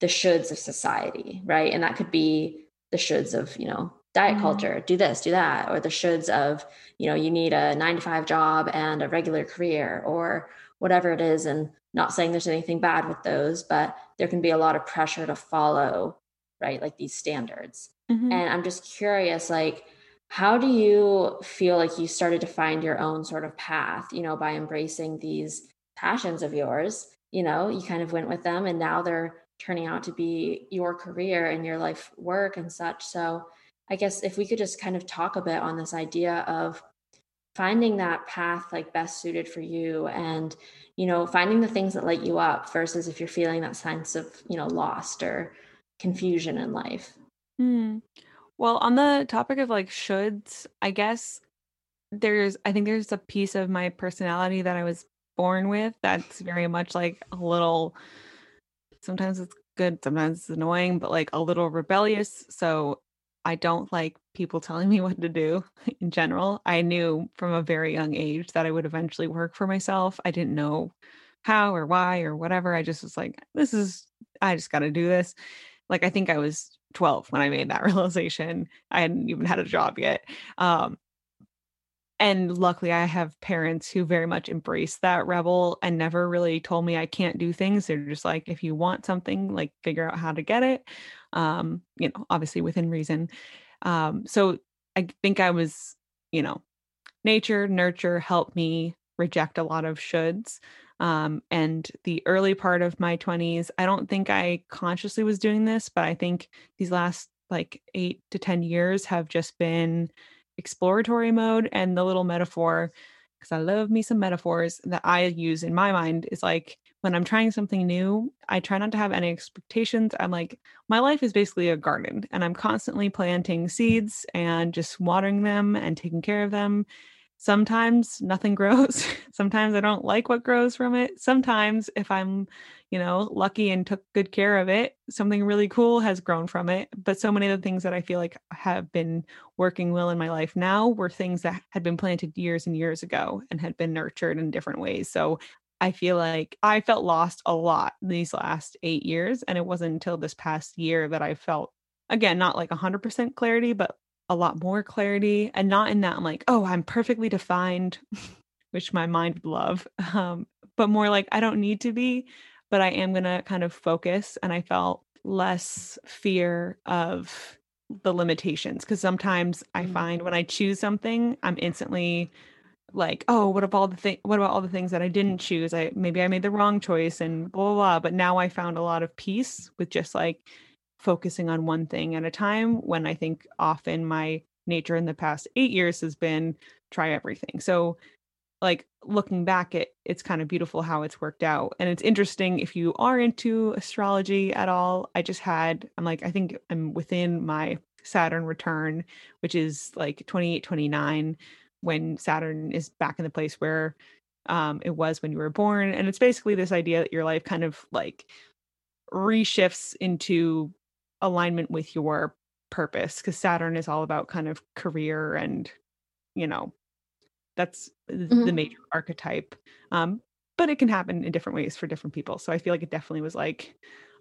the shoulds of society. Right. And that could be the shoulds of, you know, diet culture, do this, do that, or the shoulds of, you know, you need a 9-to-5 job and a regular career or whatever it is. And not saying there's anything bad with those, but there can be a lot of pressure to follow, right? Like these standards. And I'm just curious, like, how do you feel like you started to find your own sort of path, you know, by embracing these passions of yours? You know, you kind of went with them, and now they're turning out to be your career and your life work and such. So I guess if we could just kind of talk a bit on this idea of finding that path like best suited for you, and, you know, finding the things that light you up versus if you're feeling that sense of, you know, lost or confusion in life. Well, on the topic of like shoulds, I guess I think there's a piece of my personality that I was born with that's very much like a little, sometimes it's good, sometimes it's annoying, but like a little rebellious. So I don't like people telling me what to do in general. I knew from a very young age that I would eventually work for myself. I didn't know how or why or whatever. I just was like, I just got to do this. Like, I think I was 12 when I made that realization. I hadn't even had a job yet. And luckily I have parents who very much embrace that rebel and never really told me I can't do things. They're just like, if you want something, like figure out how to get it. You know, obviously within reason. So I think I was, you know, nature, nurture helped me reject a lot of shoulds. And the early part of my 20s, I don't think I consciously was doing this, but I think these last like 8 to 10 years have just been exploratory mode. And the little metaphor, because I love me some metaphors, that I use in my mind is like, when I'm trying something new, I try not to have any expectations. I'm like, my life is basically a garden and I'm constantly planting seeds and just watering them and taking care of them. Sometimes nothing grows. Sometimes I don't like what grows from it. Sometimes if I'm, you know, lucky and took good care of it, something really cool has grown from it. But so many of the things that I feel like have been working well in my life now were things that had been planted years and years ago and had been nurtured in different ways. So I feel like I felt lost a lot these last 8 years. And it wasn't until this past year that I felt, again, not like 100% clarity, but a lot more clarity, and not in that I'm like, oh, I'm perfectly defined, which my mind would love. But more like, I don't need to be, but I am going to kind of focus. And I felt less fear of the limitations. Cause sometimes I find when I choose something, I'm instantly like, oh, what about all the things that I didn't choose? Maybe I made the wrong choice and blah, blah, blah. But now I found a lot of peace with just like focusing on one thing at a time, when I think often my nature in the past 8 years has been try everything. So like looking back, it's kind of beautiful how it's worked out. And it's interesting if you are into astrology at all. I think I'm within my Saturn return, which is like 28, 29, when Saturn is back in the place where it was when you were born. And it's basically this idea that your life kind of like reshifts into alignment with your purpose, because Saturn is all about kind of career, and you know, that's the major archetype, but it can happen in different ways for different people. So I feel like it definitely was like,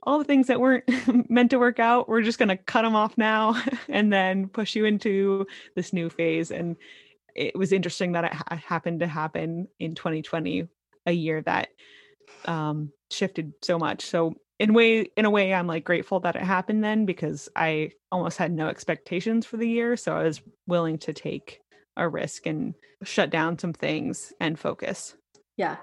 all the things that weren't meant to work out, we're just going to cut them off now and then push you into this new phase. And it was interesting that it happened to happen in 2020, a year that shifted so much. So in a way, I'm like grateful that it happened then, because I almost had no expectations for the year. So I was willing to take a risk and shut down some things and focus. Yeah.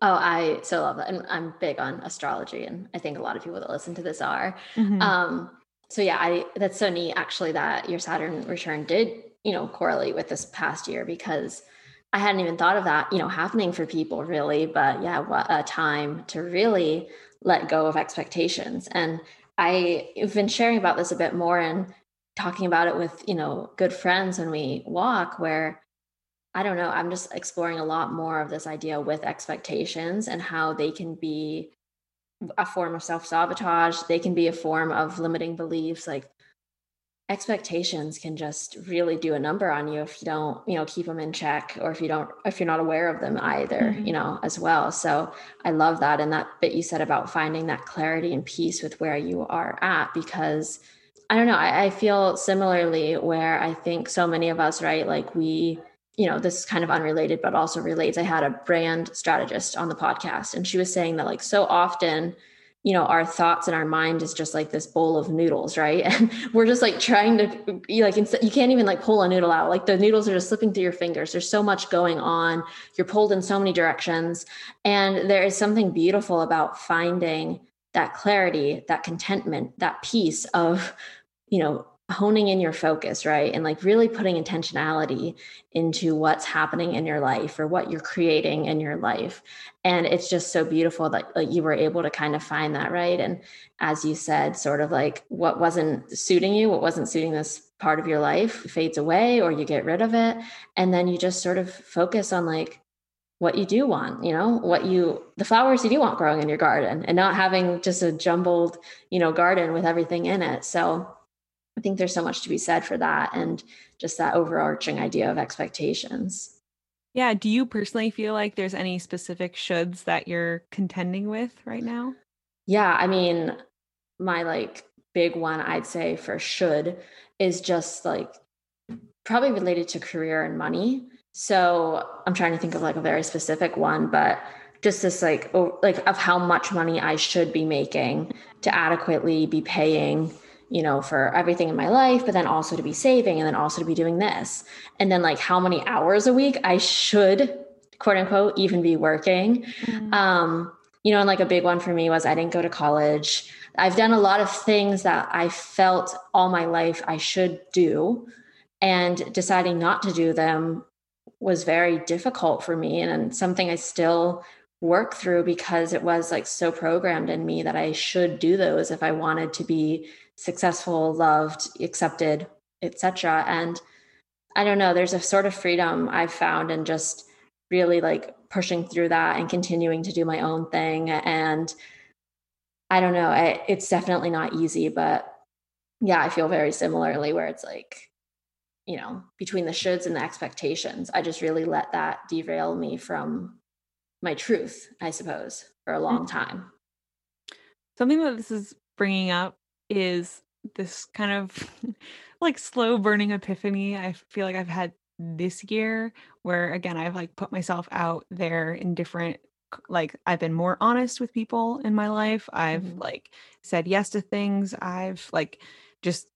Oh, I so love that. And I'm big on astrology, and I think a lot of people that listen to this are. Mm-hmm. So yeah, that's so neat actually that your Saturn return did, you know, correlate with this past year, because I hadn't even thought of that, you know, happening for people really, but yeah, what a time to really let go of expectations. And I've been sharing about this a bit more and talking about it with, you know, good friends when we walk, where I don't know, I'm just exploring a lot more of this idea with expectations and how they can be a form of self-sabotage. They can be a form of limiting beliefs. Like expectations can just really do a number on you if you don't, you know, keep them in check, or if you're not aware of them either, you know, as well. So I love that. And that bit you said about finding that clarity and peace with where you are at, because I don't know, I feel similarly where I think so many of us, right? Like we, you know, this is kind of unrelated, but also relates. I had a brand strategist on the podcast, and she was saying that like so often, you know, our thoughts and our mind is just like this bowl of noodles, right? And we're just like trying to, like, you can't even like pull a noodle out. Like the noodles are just slipping through your fingers. There's so much going on. You're pulled in so many directions. And there is something beautiful about finding that clarity, that contentment, that peace of, you know, honing in your focus, right? And like really putting intentionality into what's happening in your life or what you're creating in your life. And it's just so beautiful that like you were able to kind of find that, right? And as you said, sort of like what wasn't suiting you, what wasn't suiting this part of your life fades away, or you get rid of it. And then you just sort of focus on like what you do want, you know, the flowers you do want growing in your garden, and not having just a jumbled, you know, garden with everything in it. So I think there's so much to be said for that, and just that overarching idea of expectations. Yeah. Do you personally feel like there's any specific shoulds that you're contending with right now? Yeah. I mean, my like big one I'd say for should is just like probably related to career and money. So I'm trying to think of like a very specific one, but just this like of how much money I should be making to adequately be paying, you know, for everything in my life, but then also to be saving and then also to be doing this. And then like how many hours a week I should, quote unquote, even be working. Mm-hmm. You know, and like a big one for me was I didn't go to college. I've done a lot of things that I felt all my life I should do, and deciding not to do them was very difficult for me. And something I still work through, because it was like so programmed in me that I should do those if I wanted to be successful, loved, accepted, etc. And I don't know, there's a sort of freedom I've found in just really like pushing through that and continuing to do my own thing. And I don't know, it's definitely not easy, but yeah, I feel very similarly where it's like, you know, between the shoulds and the expectations, I just really let that derail me from my truth, I suppose, for a long time. Something that this is bringing up is this kind of like slow burning epiphany I feel like I've had this year, where again, I've like put myself out there in different, like I've been more honest with people in my life. I've like said yes to things. I've like just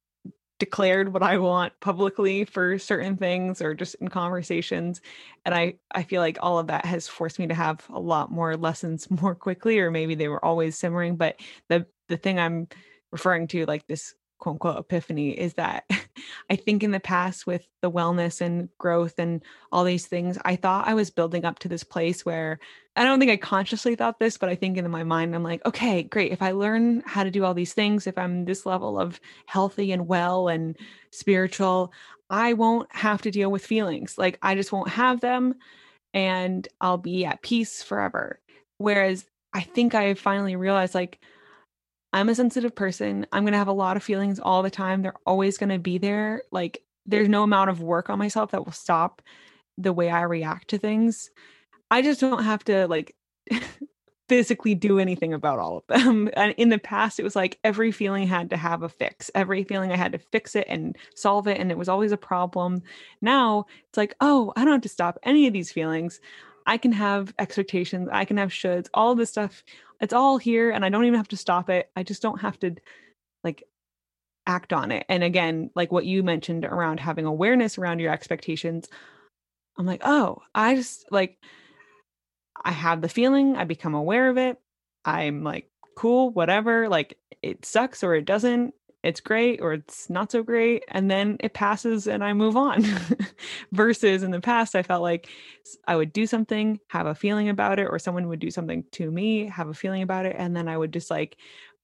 declared what I want publicly for certain things or just in conversations. And I feel like all of that has forced me to have a lot more lessons more quickly, or maybe they were always simmering. But the thing I'm referring to, like this quote unquote epiphany, is that I think in the past with the wellness and growth and all these things, I thought I was building up to this place where I don't think I consciously thought this, but I think in my mind, I'm like, okay, great. If I learn how to do all these things, if I'm this level of healthy and well and spiritual, I won't have to deal with feelings. Like I just won't have them and I'll be at peace forever. Whereas I think I finally realized, like, I'm a sensitive person. I'm going to have a lot of feelings all the time. They're always going to be there. Like there's no amount of work on myself that will stop the way I react to things. I just don't have to like physically do anything about all of them. And in the past, it was like every feeling had to have a fix. Every feeling I had to fix it and solve it. And it was always a problem. Now it's like, oh, I don't have to stop any of these feelings. I can have expectations. I can have shoulds, all this stuff. It's all here and I don't even have to stop it. I just don't have to like act on it. And again, like what you mentioned around having awareness around your expectations, I'm like, oh, I just like, I have the feeling, I become aware of it. I'm like, cool, whatever. Like it sucks or it doesn't. It's great or it's not so great. And then it passes and I move on. Versus in the past, I felt like I would do something, have a feeling about it, or someone would do something to me, have a feeling about it. And then I would just like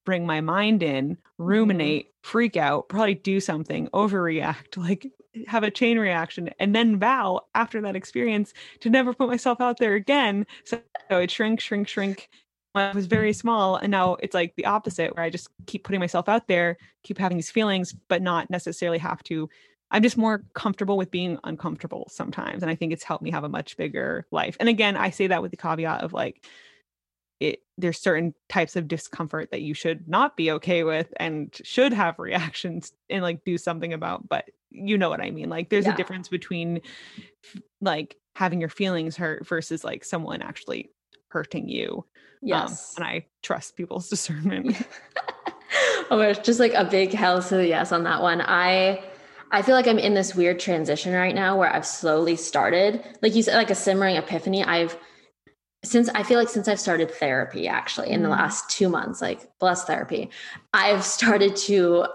bring my mind in, ruminate, freak out, probably do something, overreact, like have a chain reaction, and then vow after that experience to never put myself out there again. So it shrink. I was very small, and now it's like the opposite, where I just keep putting myself out there, keep having these feelings, but not necessarily have to. I'm just more comfortable with being uncomfortable sometimes. And I think it's helped me have a much bigger life. And again, I say that with the caveat of like, there's certain types of discomfort that you should not be okay with and should have reactions and like do something about, but you know what I mean? Like there's a difference between like having your feelings hurt versus like someone actually hurting you. Yes. And I trust people's discernment. Oh, it's just like a big hell to the yes on that one. I feel like I'm in this weird transition right now where I've slowly started, like you said, like a simmering epiphany. Since I've started therapy, actually, in the last 2 months, like bless therapy, I've started to,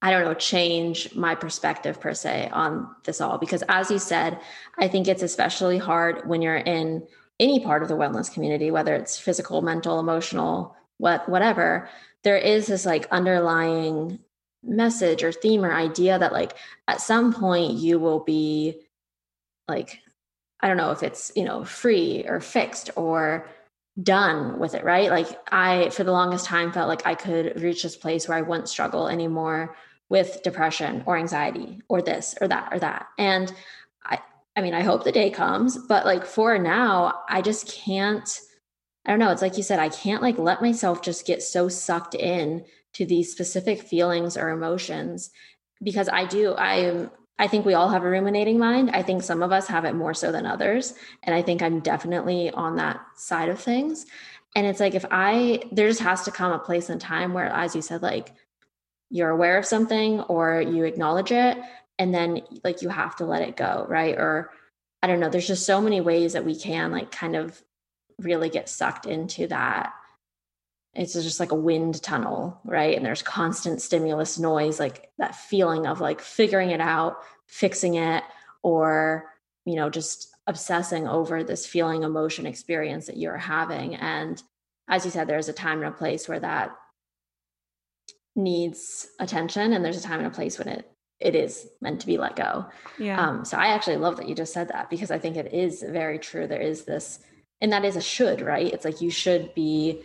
I don't know, change my perspective per se on this all, because as you said, I think it's especially hard when you're in any part of the wellness community, whether it's physical, mental, emotional, whatever, there is this like underlying message or theme or idea that like at some point you will be like, I don't know if it's, you know, free or fixed or done with it, right? Like I, for the longest time, felt like I could reach this place where I wouldn't struggle anymore with depression or anxiety or this or that or that. And I mean, I hope the day comes, but like for now, I just can't, I don't know. It's like you said, I can't like let myself just get so sucked in to these specific feelings or emotions, because I do, I'm I think we all have a ruminating mind. I think some of us have it more so than others. And I think I'm definitely on that side of things. And it's like, there just has to come a place and time where, as you said, like you're aware of something or you acknowledge it, and then like you have to let it go. Right. Or I don't know, there's just so many ways that we can like kind of really get sucked into that. It's just like a wind tunnel, right? And there's constant stimulus noise, like that feeling of like figuring it out, fixing it, or, you know, just obsessing over this feeling, emotion, experience that you're having. And as you said, there's a time and a place where that needs attention, and there's a time and a place when it is meant to be let go. Yeah. So I actually love that you just said that, because I think it is very true. There is this, and that is a should, right? It's like you should be,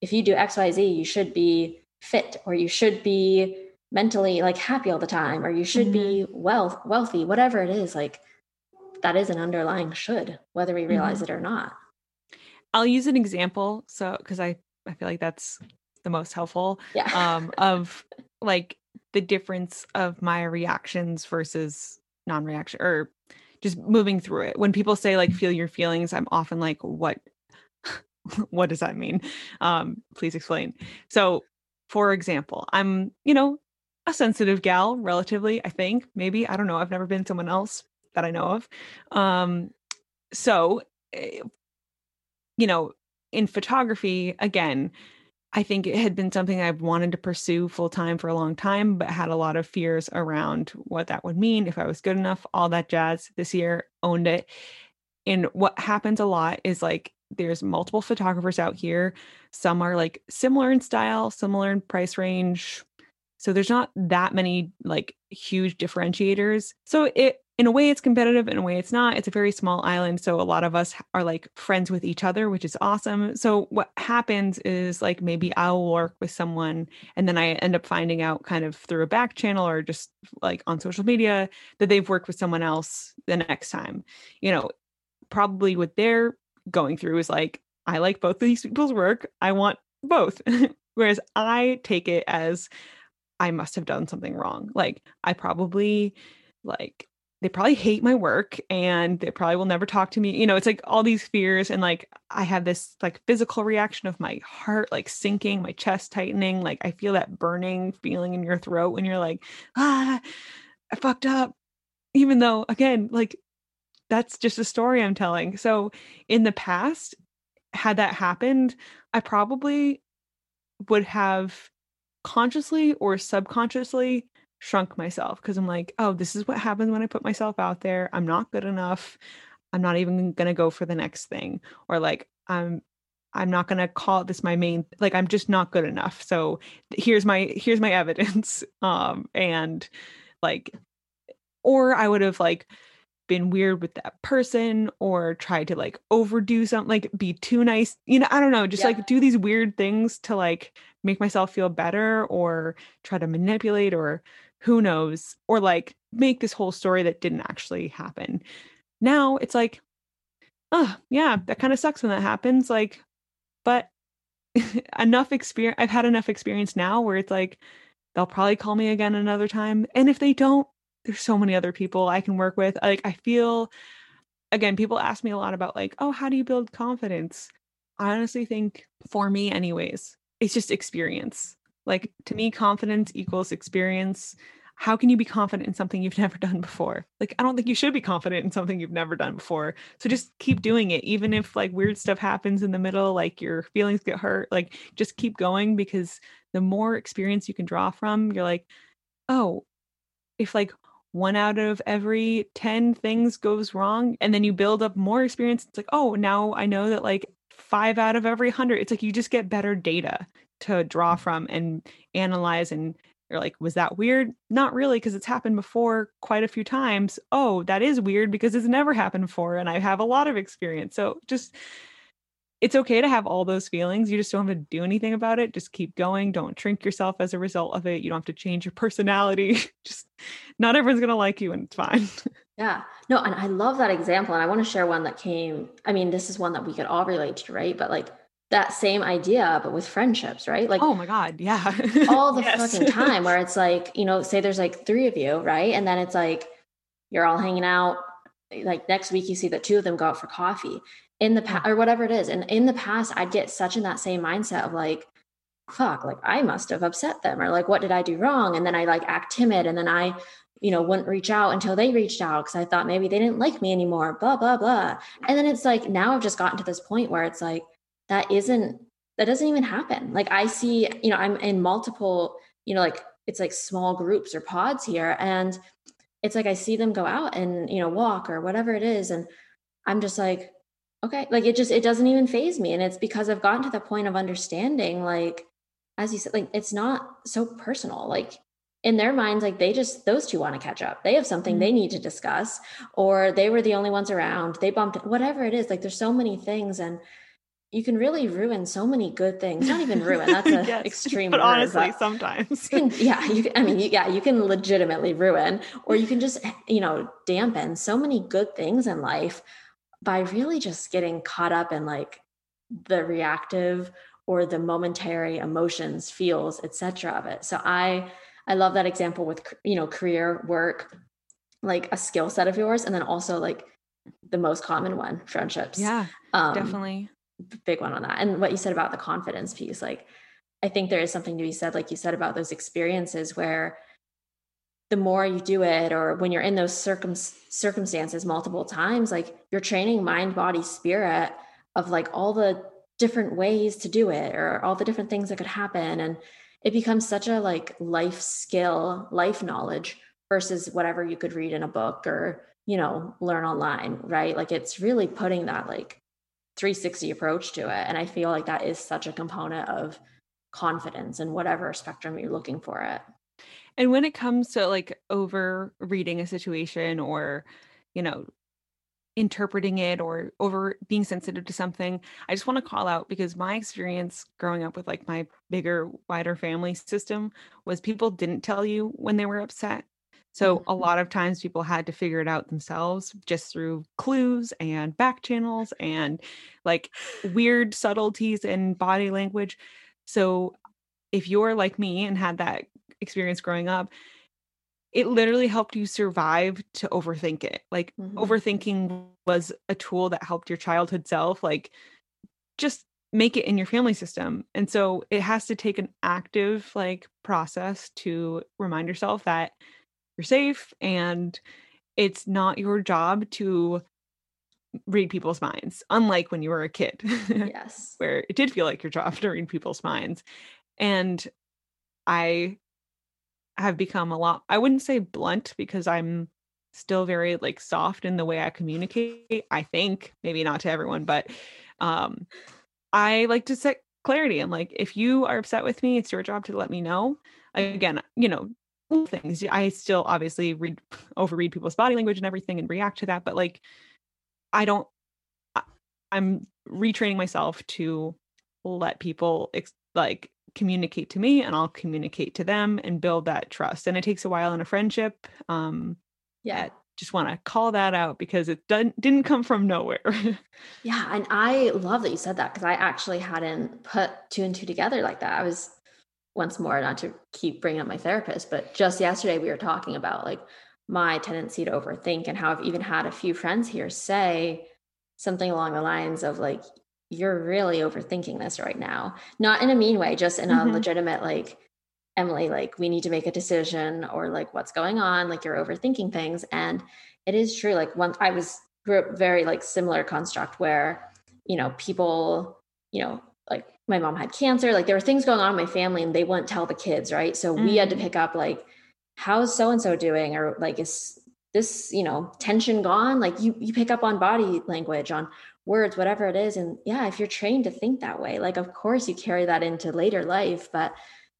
if you do X, Y, Z, you should be fit, or you should be mentally like happy all the time, or you should be wealthy, whatever it is. Like that is an underlying should, whether we realize it or not. I'll use an example. So, cause I feel like that's the most helpful, of like the difference of my reactions versus non-reaction, or just moving through it. When people say like, feel your feelings, I'm often like, what does that mean? Please explain. So for example, I'm, you know, a sensitive gal, relatively, I think, maybe, I don't know. I've never been someone else that I know of. So, you know, in photography, again, I think it had been something I've wanted to pursue full time for a long time, but had a lot of fears around what that would mean, if I was good enough, all that jazz. This year, owned it. And what happens a lot is like, there's multiple photographers out here. Some are like similar in style, similar in price range. So there's not that many like huge differentiators. So it, in a way it's competitive, in a way it's not. It's a very small island. So a lot of us are like friends with each other, which is awesome. So what happens is like, maybe I'll work with someone, and then I end up finding out kind of through a back channel or just like on social media that they've worked with someone else the next time, you know, probably with their going through is like, I like both these people's work. I want both. Whereas I take it as I must have done something wrong. Like I probably like, they probably hate my work and they probably will never talk to me. You know, it's like all these fears. And like, I have this like physical reaction of my heart, like sinking, my chest tightening. Like I feel that burning feeling in your throat when you're like, I fucked up. Even though again, like, that's just a story I'm telling. So in the past, had that happened, I probably would have consciously or subconsciously shrunk myself, because I'm like, oh, this is what happens when I put myself out there. I'm not good enough. I'm not even going to go for the next thing. Or like, I'm not going to call this my main, like, I'm just not good enough. So here's my evidence. And like, or I would have like been weird with that person, or tried to like overdo something, like be too nice, you know, I don't know, just like do these weird things to like make myself feel better, or try to manipulate, or who knows, or like make this whole story that didn't actually happen. Now it's like, oh yeah, that kind of sucks when that happens. Like, but I've had enough experience now where it's like, they'll probably call me again another time. And if they don't, there's so many other people I can work with. Like, I feel, again, people ask me a lot about like, oh, how do you build confidence? I honestly think for me anyways, it's just experience. Like to me, confidence equals experience. How can you be confident in something you've never done before? Like, I don't think you should be confident in something you've never done before. So just keep doing it. Even if like weird stuff happens in the middle, like your feelings get hurt, like just keep going, because the more experience you can draw from, you're like, oh, if like, 1 out of every 10 things goes wrong, and then you build up more experience, it's like, oh, now I know that like 5 out of every 100, it's like, you just get better data to draw from and analyze. And you're like, was that weird? Not really. Cause it's happened before quite a few times. Oh, that is weird because it's never happened before. And I have a lot of experience. So just, it's okay to have all those feelings. You just don't have to do anything about it. Just keep going. Don't shrink yourself as a result of it. You don't have to change your personality. Just not everyone's going to like you, and it's fine. Yeah. No. And I love that example. And I want to share one that came, I mean, this is one that we could all relate to, right? But like that same idea, but with friendships, right? Like, oh my God. Yeah. All the fucking time, where it's like, you know, say there's like 3 of you, right? And then it's like, you're all hanging out. Like next week, you see that two of them go out for coffee in the past or whatever it is. And in the past, I'd get such in that same mindset of like, fuck, like I must have upset them, or like, what did I do wrong? And then I like act timid. And then I, you know, wouldn't reach out until they reached out because I thought maybe they didn't like me anymore, blah, blah, blah. And then it's like, now I've just gotten to this point where it's like, that doesn't even happen. Like I see, you know, I'm in multiple, you know, like it's like small groups or pods here. And it's like, I see them go out and, you know, walk or whatever it is. And I'm just like, okay, like it doesn't even faze me. And it's because I've gotten to the point of understanding, like, as you said, like, it's not so personal. Like in their minds, like those two want to catch up. They have something they need to discuss, or they were the only ones around. They bumped, whatever it is. Like there's so many things, and you can really ruin so many good things. Not even ruin, that's an extreme word. But honestly, sometimes. You can legitimately ruin, or you can just, you know, dampen so many good things in life by really just getting caught up in like the reactive or the momentary emotions, feels, etc. of it. So I love that example with, you know, career, work, like a skill set of yours. And then also like the most common one, friendships. Yeah, definitely. Big one on that. And what you said about the confidence piece, like, I think there is something to be said, like you said, about those experiences where the more you do it, or when you're in those circumstances multiple times, like you're training mind, body, spirit of like all the different ways to do it, or all the different things that could happen. And it becomes such a like life skill, life knowledge versus whatever you could read in a book or, you know, learn online, right? Like it's really putting that like 360 approach to it. And I feel like that is such a component of confidence in whatever spectrum you're looking for it. And when it comes to like over reading a situation, or, you know, interpreting it, or over being sensitive to something, I just want to call out, because my experience growing up with like my bigger, wider family system was people didn't tell you when they were upset. So a lot of times people had to figure it out themselves just through clues and back channels and like weird subtleties in body language. So if you're like me and had that experience growing up, it literally helped you survive to overthink it. Like overthinking was a tool that helped your childhood self, like just make it in your family system. And so it has to take an active like process to remind yourself that you're safe, and it's not your job to read people's minds, unlike when you were a kid. Yes. Where it did feel like your job to read people's minds. And I have become I wouldn't say blunt, because I'm still very like soft in the way I communicate, I think, maybe not to everyone, but I like to set clarity. I'm like, if you are upset with me, it's your job to let me know. Again, you know, things. I still obviously overread people's body language and everything and react to that. But like, I'm retraining myself to let people like communicate to me, and I'll communicate to them and build that trust. And it takes a while in a friendship. I just want to call that out, because it didn't come from nowhere. Yeah. And I love that you said that, because I actually hadn't put two and two together like that. I was, once more, not to keep bringing up my therapist, but just yesterday we were talking about like my tendency to overthink, and how I've even had a few friends here say something along the lines of like, you're really overthinking this right now. Not in a mean way, just in a legitimate, like, Emily, like we need to make a decision, or like what's going on, like you're overthinking things. And it is true. Like when I grew up very like similar construct where, you know, people, you know, like my mom had cancer, like there were things going on in my family and they wouldn't tell the kids. Right. So we had to pick up like, how's so-and-so doing? Or like, is this, you know, tension gone? Like you pick up on body language, on words, whatever it is. And yeah, if you're trained to think that way, like, of course you carry that into later life. But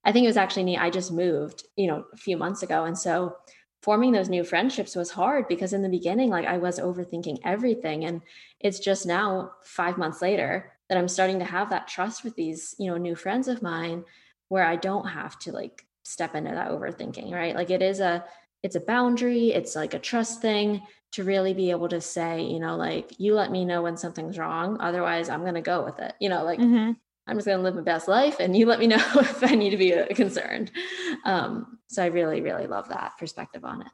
I think it was actually neat. I just moved, you know, a few months ago. And so forming those new friendships was hard, because in the beginning, like I was overthinking everything. And it's just now 5 months later that I'm starting to have that trust with these, you know, new friends of mine, where I don't have to like step into that overthinking, right? Like it's a boundary. It's like a trust thing to really be able to say, you know, like, you let me know when something's wrong. Otherwise I'm going to go with it. You know, like I'm just going to live my best life, and you let me know if I need to be concerned. So I really, really love that perspective on it.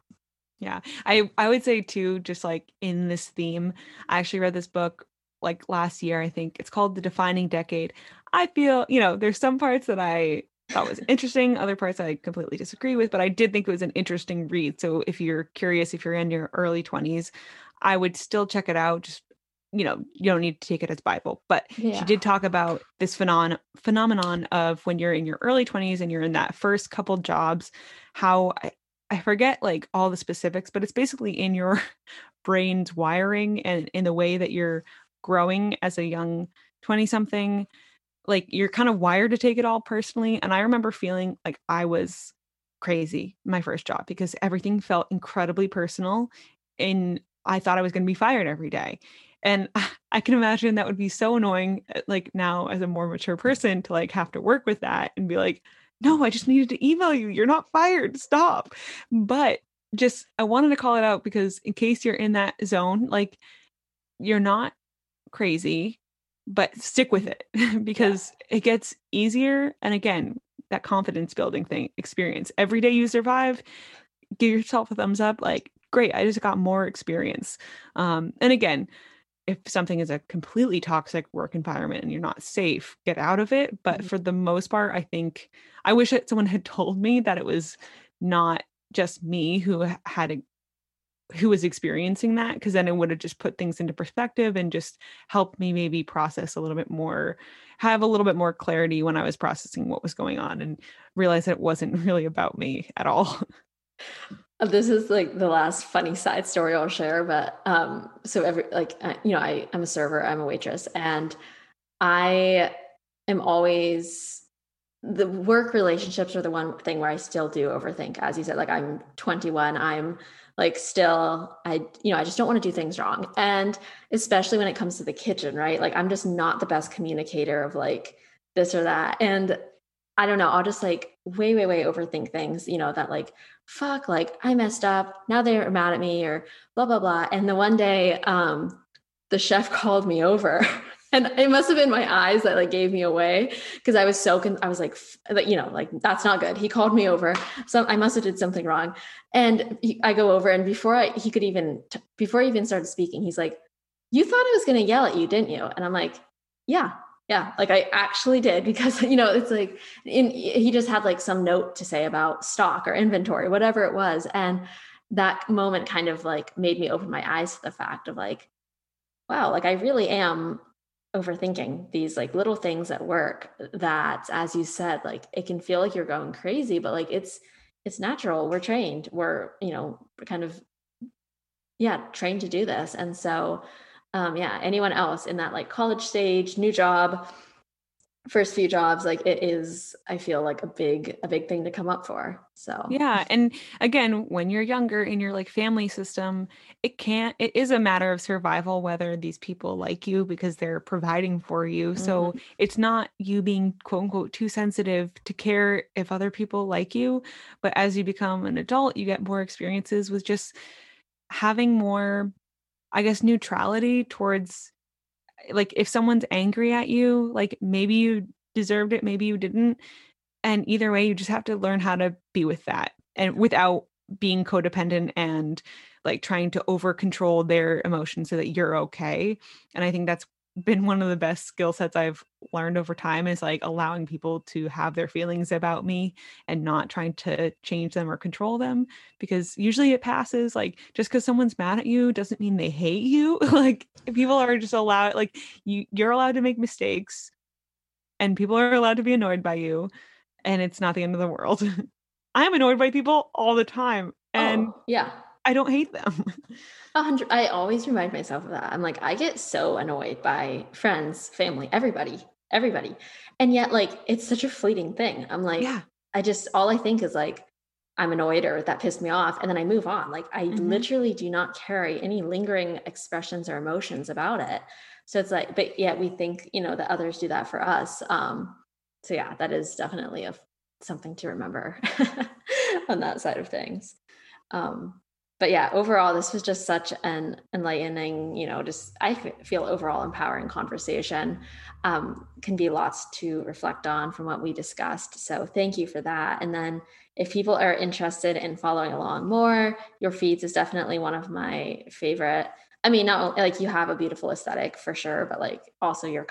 Yeah. I would say too, just like in this theme, I actually read this book like last year, I think it's called The Defining Decade. I feel, you know, there's some parts that I thought was interesting, other parts I completely disagree with, but I did think it was an interesting read. So if you're curious, if you're in your early 20s, I would still check it out. Just, you know, you don't need to take it as Bible, but yeah. She did talk about this phenomenon of when you're in your early 20s and you're in that first couple jobs, how I forget like all the specifics, but it's basically in your brain's wiring and in the way that you're growing as a young 20 something, like you're kind of wired to take it all personally. And I remember feeling like I was crazy my first job because everything felt incredibly personal and I thought I was going to be fired every day. And I can imagine that would be so annoying, like now as a more mature person, to like have to work with that and be like, no, I just needed to email you. You're not fired. Stop. But just, I wanted to call it out because in case you're in that zone, like you're not crazy, but stick with it because it gets easier. And again, that confidence building thing, experience. Every day you survive, give yourself a thumbs up. Like, great. I just got more experience. And again, if something is a completely toxic work environment and you're not safe, get out of it. But for the most part, I think I wish that someone had told me that it was not just me who was experiencing that, because then it would have just put things into perspective and just helped me maybe process a little bit more, have a little bit more clarity when I was processing what was going on and realize that it wasn't really about me at all. This is like the last funny side story I'll share, but I'm a server, I'm a waitress, and I am always, the work relationships are the one thing where I still do overthink. As you said, like I'm 21, I'm like still, I just don't want to do things wrong. And especially when it comes to the kitchen, right? Like I'm just not the best communicator of like this or that. And I don't know, I'll just like way overthink things, you know, that like, fuck, like I messed up. Now they're mad at me or blah, blah, blah. And the one day the chef called me over and it must've been my eyes that like gave me away. Cause I was so, I was like, you know, like that's not good. He called me over. So I must've did something wrong. And I go over and before he even started speaking, he's like, you thought I was going to yell at you, didn't you? And I'm like, yeah. Like I actually did, because, you know, it's like, he just had like some note to say about stock or inventory, whatever it was. And that moment kind of like made me open my eyes to the fact of like, wow, like I really am overthinking these like little things at work that, as you said, like it can feel like you're going crazy, but like, it's natural. We're trained. We're, you know, kind of, yeah, trained to do this. And so anyone else in that like college stage, new job, first few jobs, like it is, I feel like a big thing to come up for. So yeah. And again, when you're younger in your like family system, it is a matter of survival, whether these people like you because they're providing for you. Mm-hmm. So it's not you being quote unquote too sensitive to care if other people like you, but as you become an adult, you get more experiences with just having more, I guess, neutrality towards like, if someone's angry at you, like maybe you deserved it, maybe you didn't. And either way, you just have to learn how to be with that and without being codependent and like trying to over control their emotions so that you're okay. And I think that's been one of the best skill sets I've learned over time, is like allowing people to have their feelings about me and not trying to change them or control them, because usually it passes. Like just because someone's mad at you doesn't mean they hate you. Like people are just allowed, like you're allowed to make mistakes and people are allowed to be annoyed by you, and it's not the end of the world. I'm annoyed by people all the time and I don't hate them. 100. I always remind myself of that. I'm like, I get so annoyed by friends, family, everybody. And yet like, it's such a fleeting thing. I'm like, yeah. All I think is like, I'm annoyed or that pissed me off. And then I move on. Like I literally do not carry any lingering expressions or emotions about it. So it's like, but yet we think, you know, that others do that for us. So yeah, that is definitely something to remember on that side of things. But yeah, overall, this was just such an enlightening, you know, just I feel overall empowering conversation. Can be lots to reflect on from what we discussed. So thank you for that. And then if people are interested in following along more, your feeds is definitely one of my favorite. I mean, not like you have a beautiful aesthetic for sure, but like also your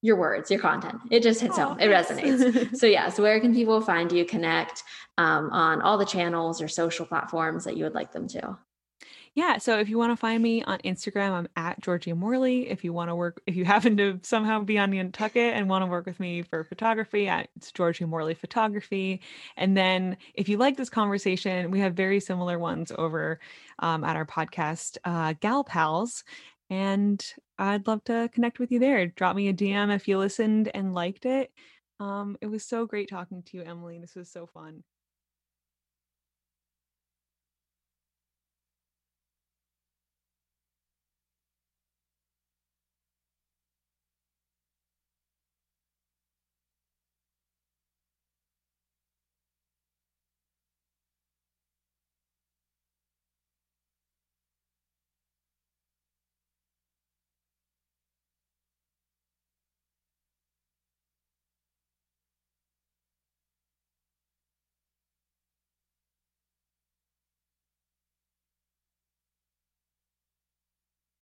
your words, your content, it just hits home. It resonates. So yeah. So where can people find you, connect on all the channels or social platforms that you would like them to? Yeah. So if you want to find me on Instagram, I'm at Georgie Morley. If you want to work, if you happen to somehow be on Nantucket and want to work with me for photography, it's Georgie Morley Photography. And then if you like this conversation, we have very similar ones over at our podcast, Gal Pals. And I'd love to connect with you there. Drop me a DM if you listened and liked it. It was so great talking to you, Emily. This was so fun.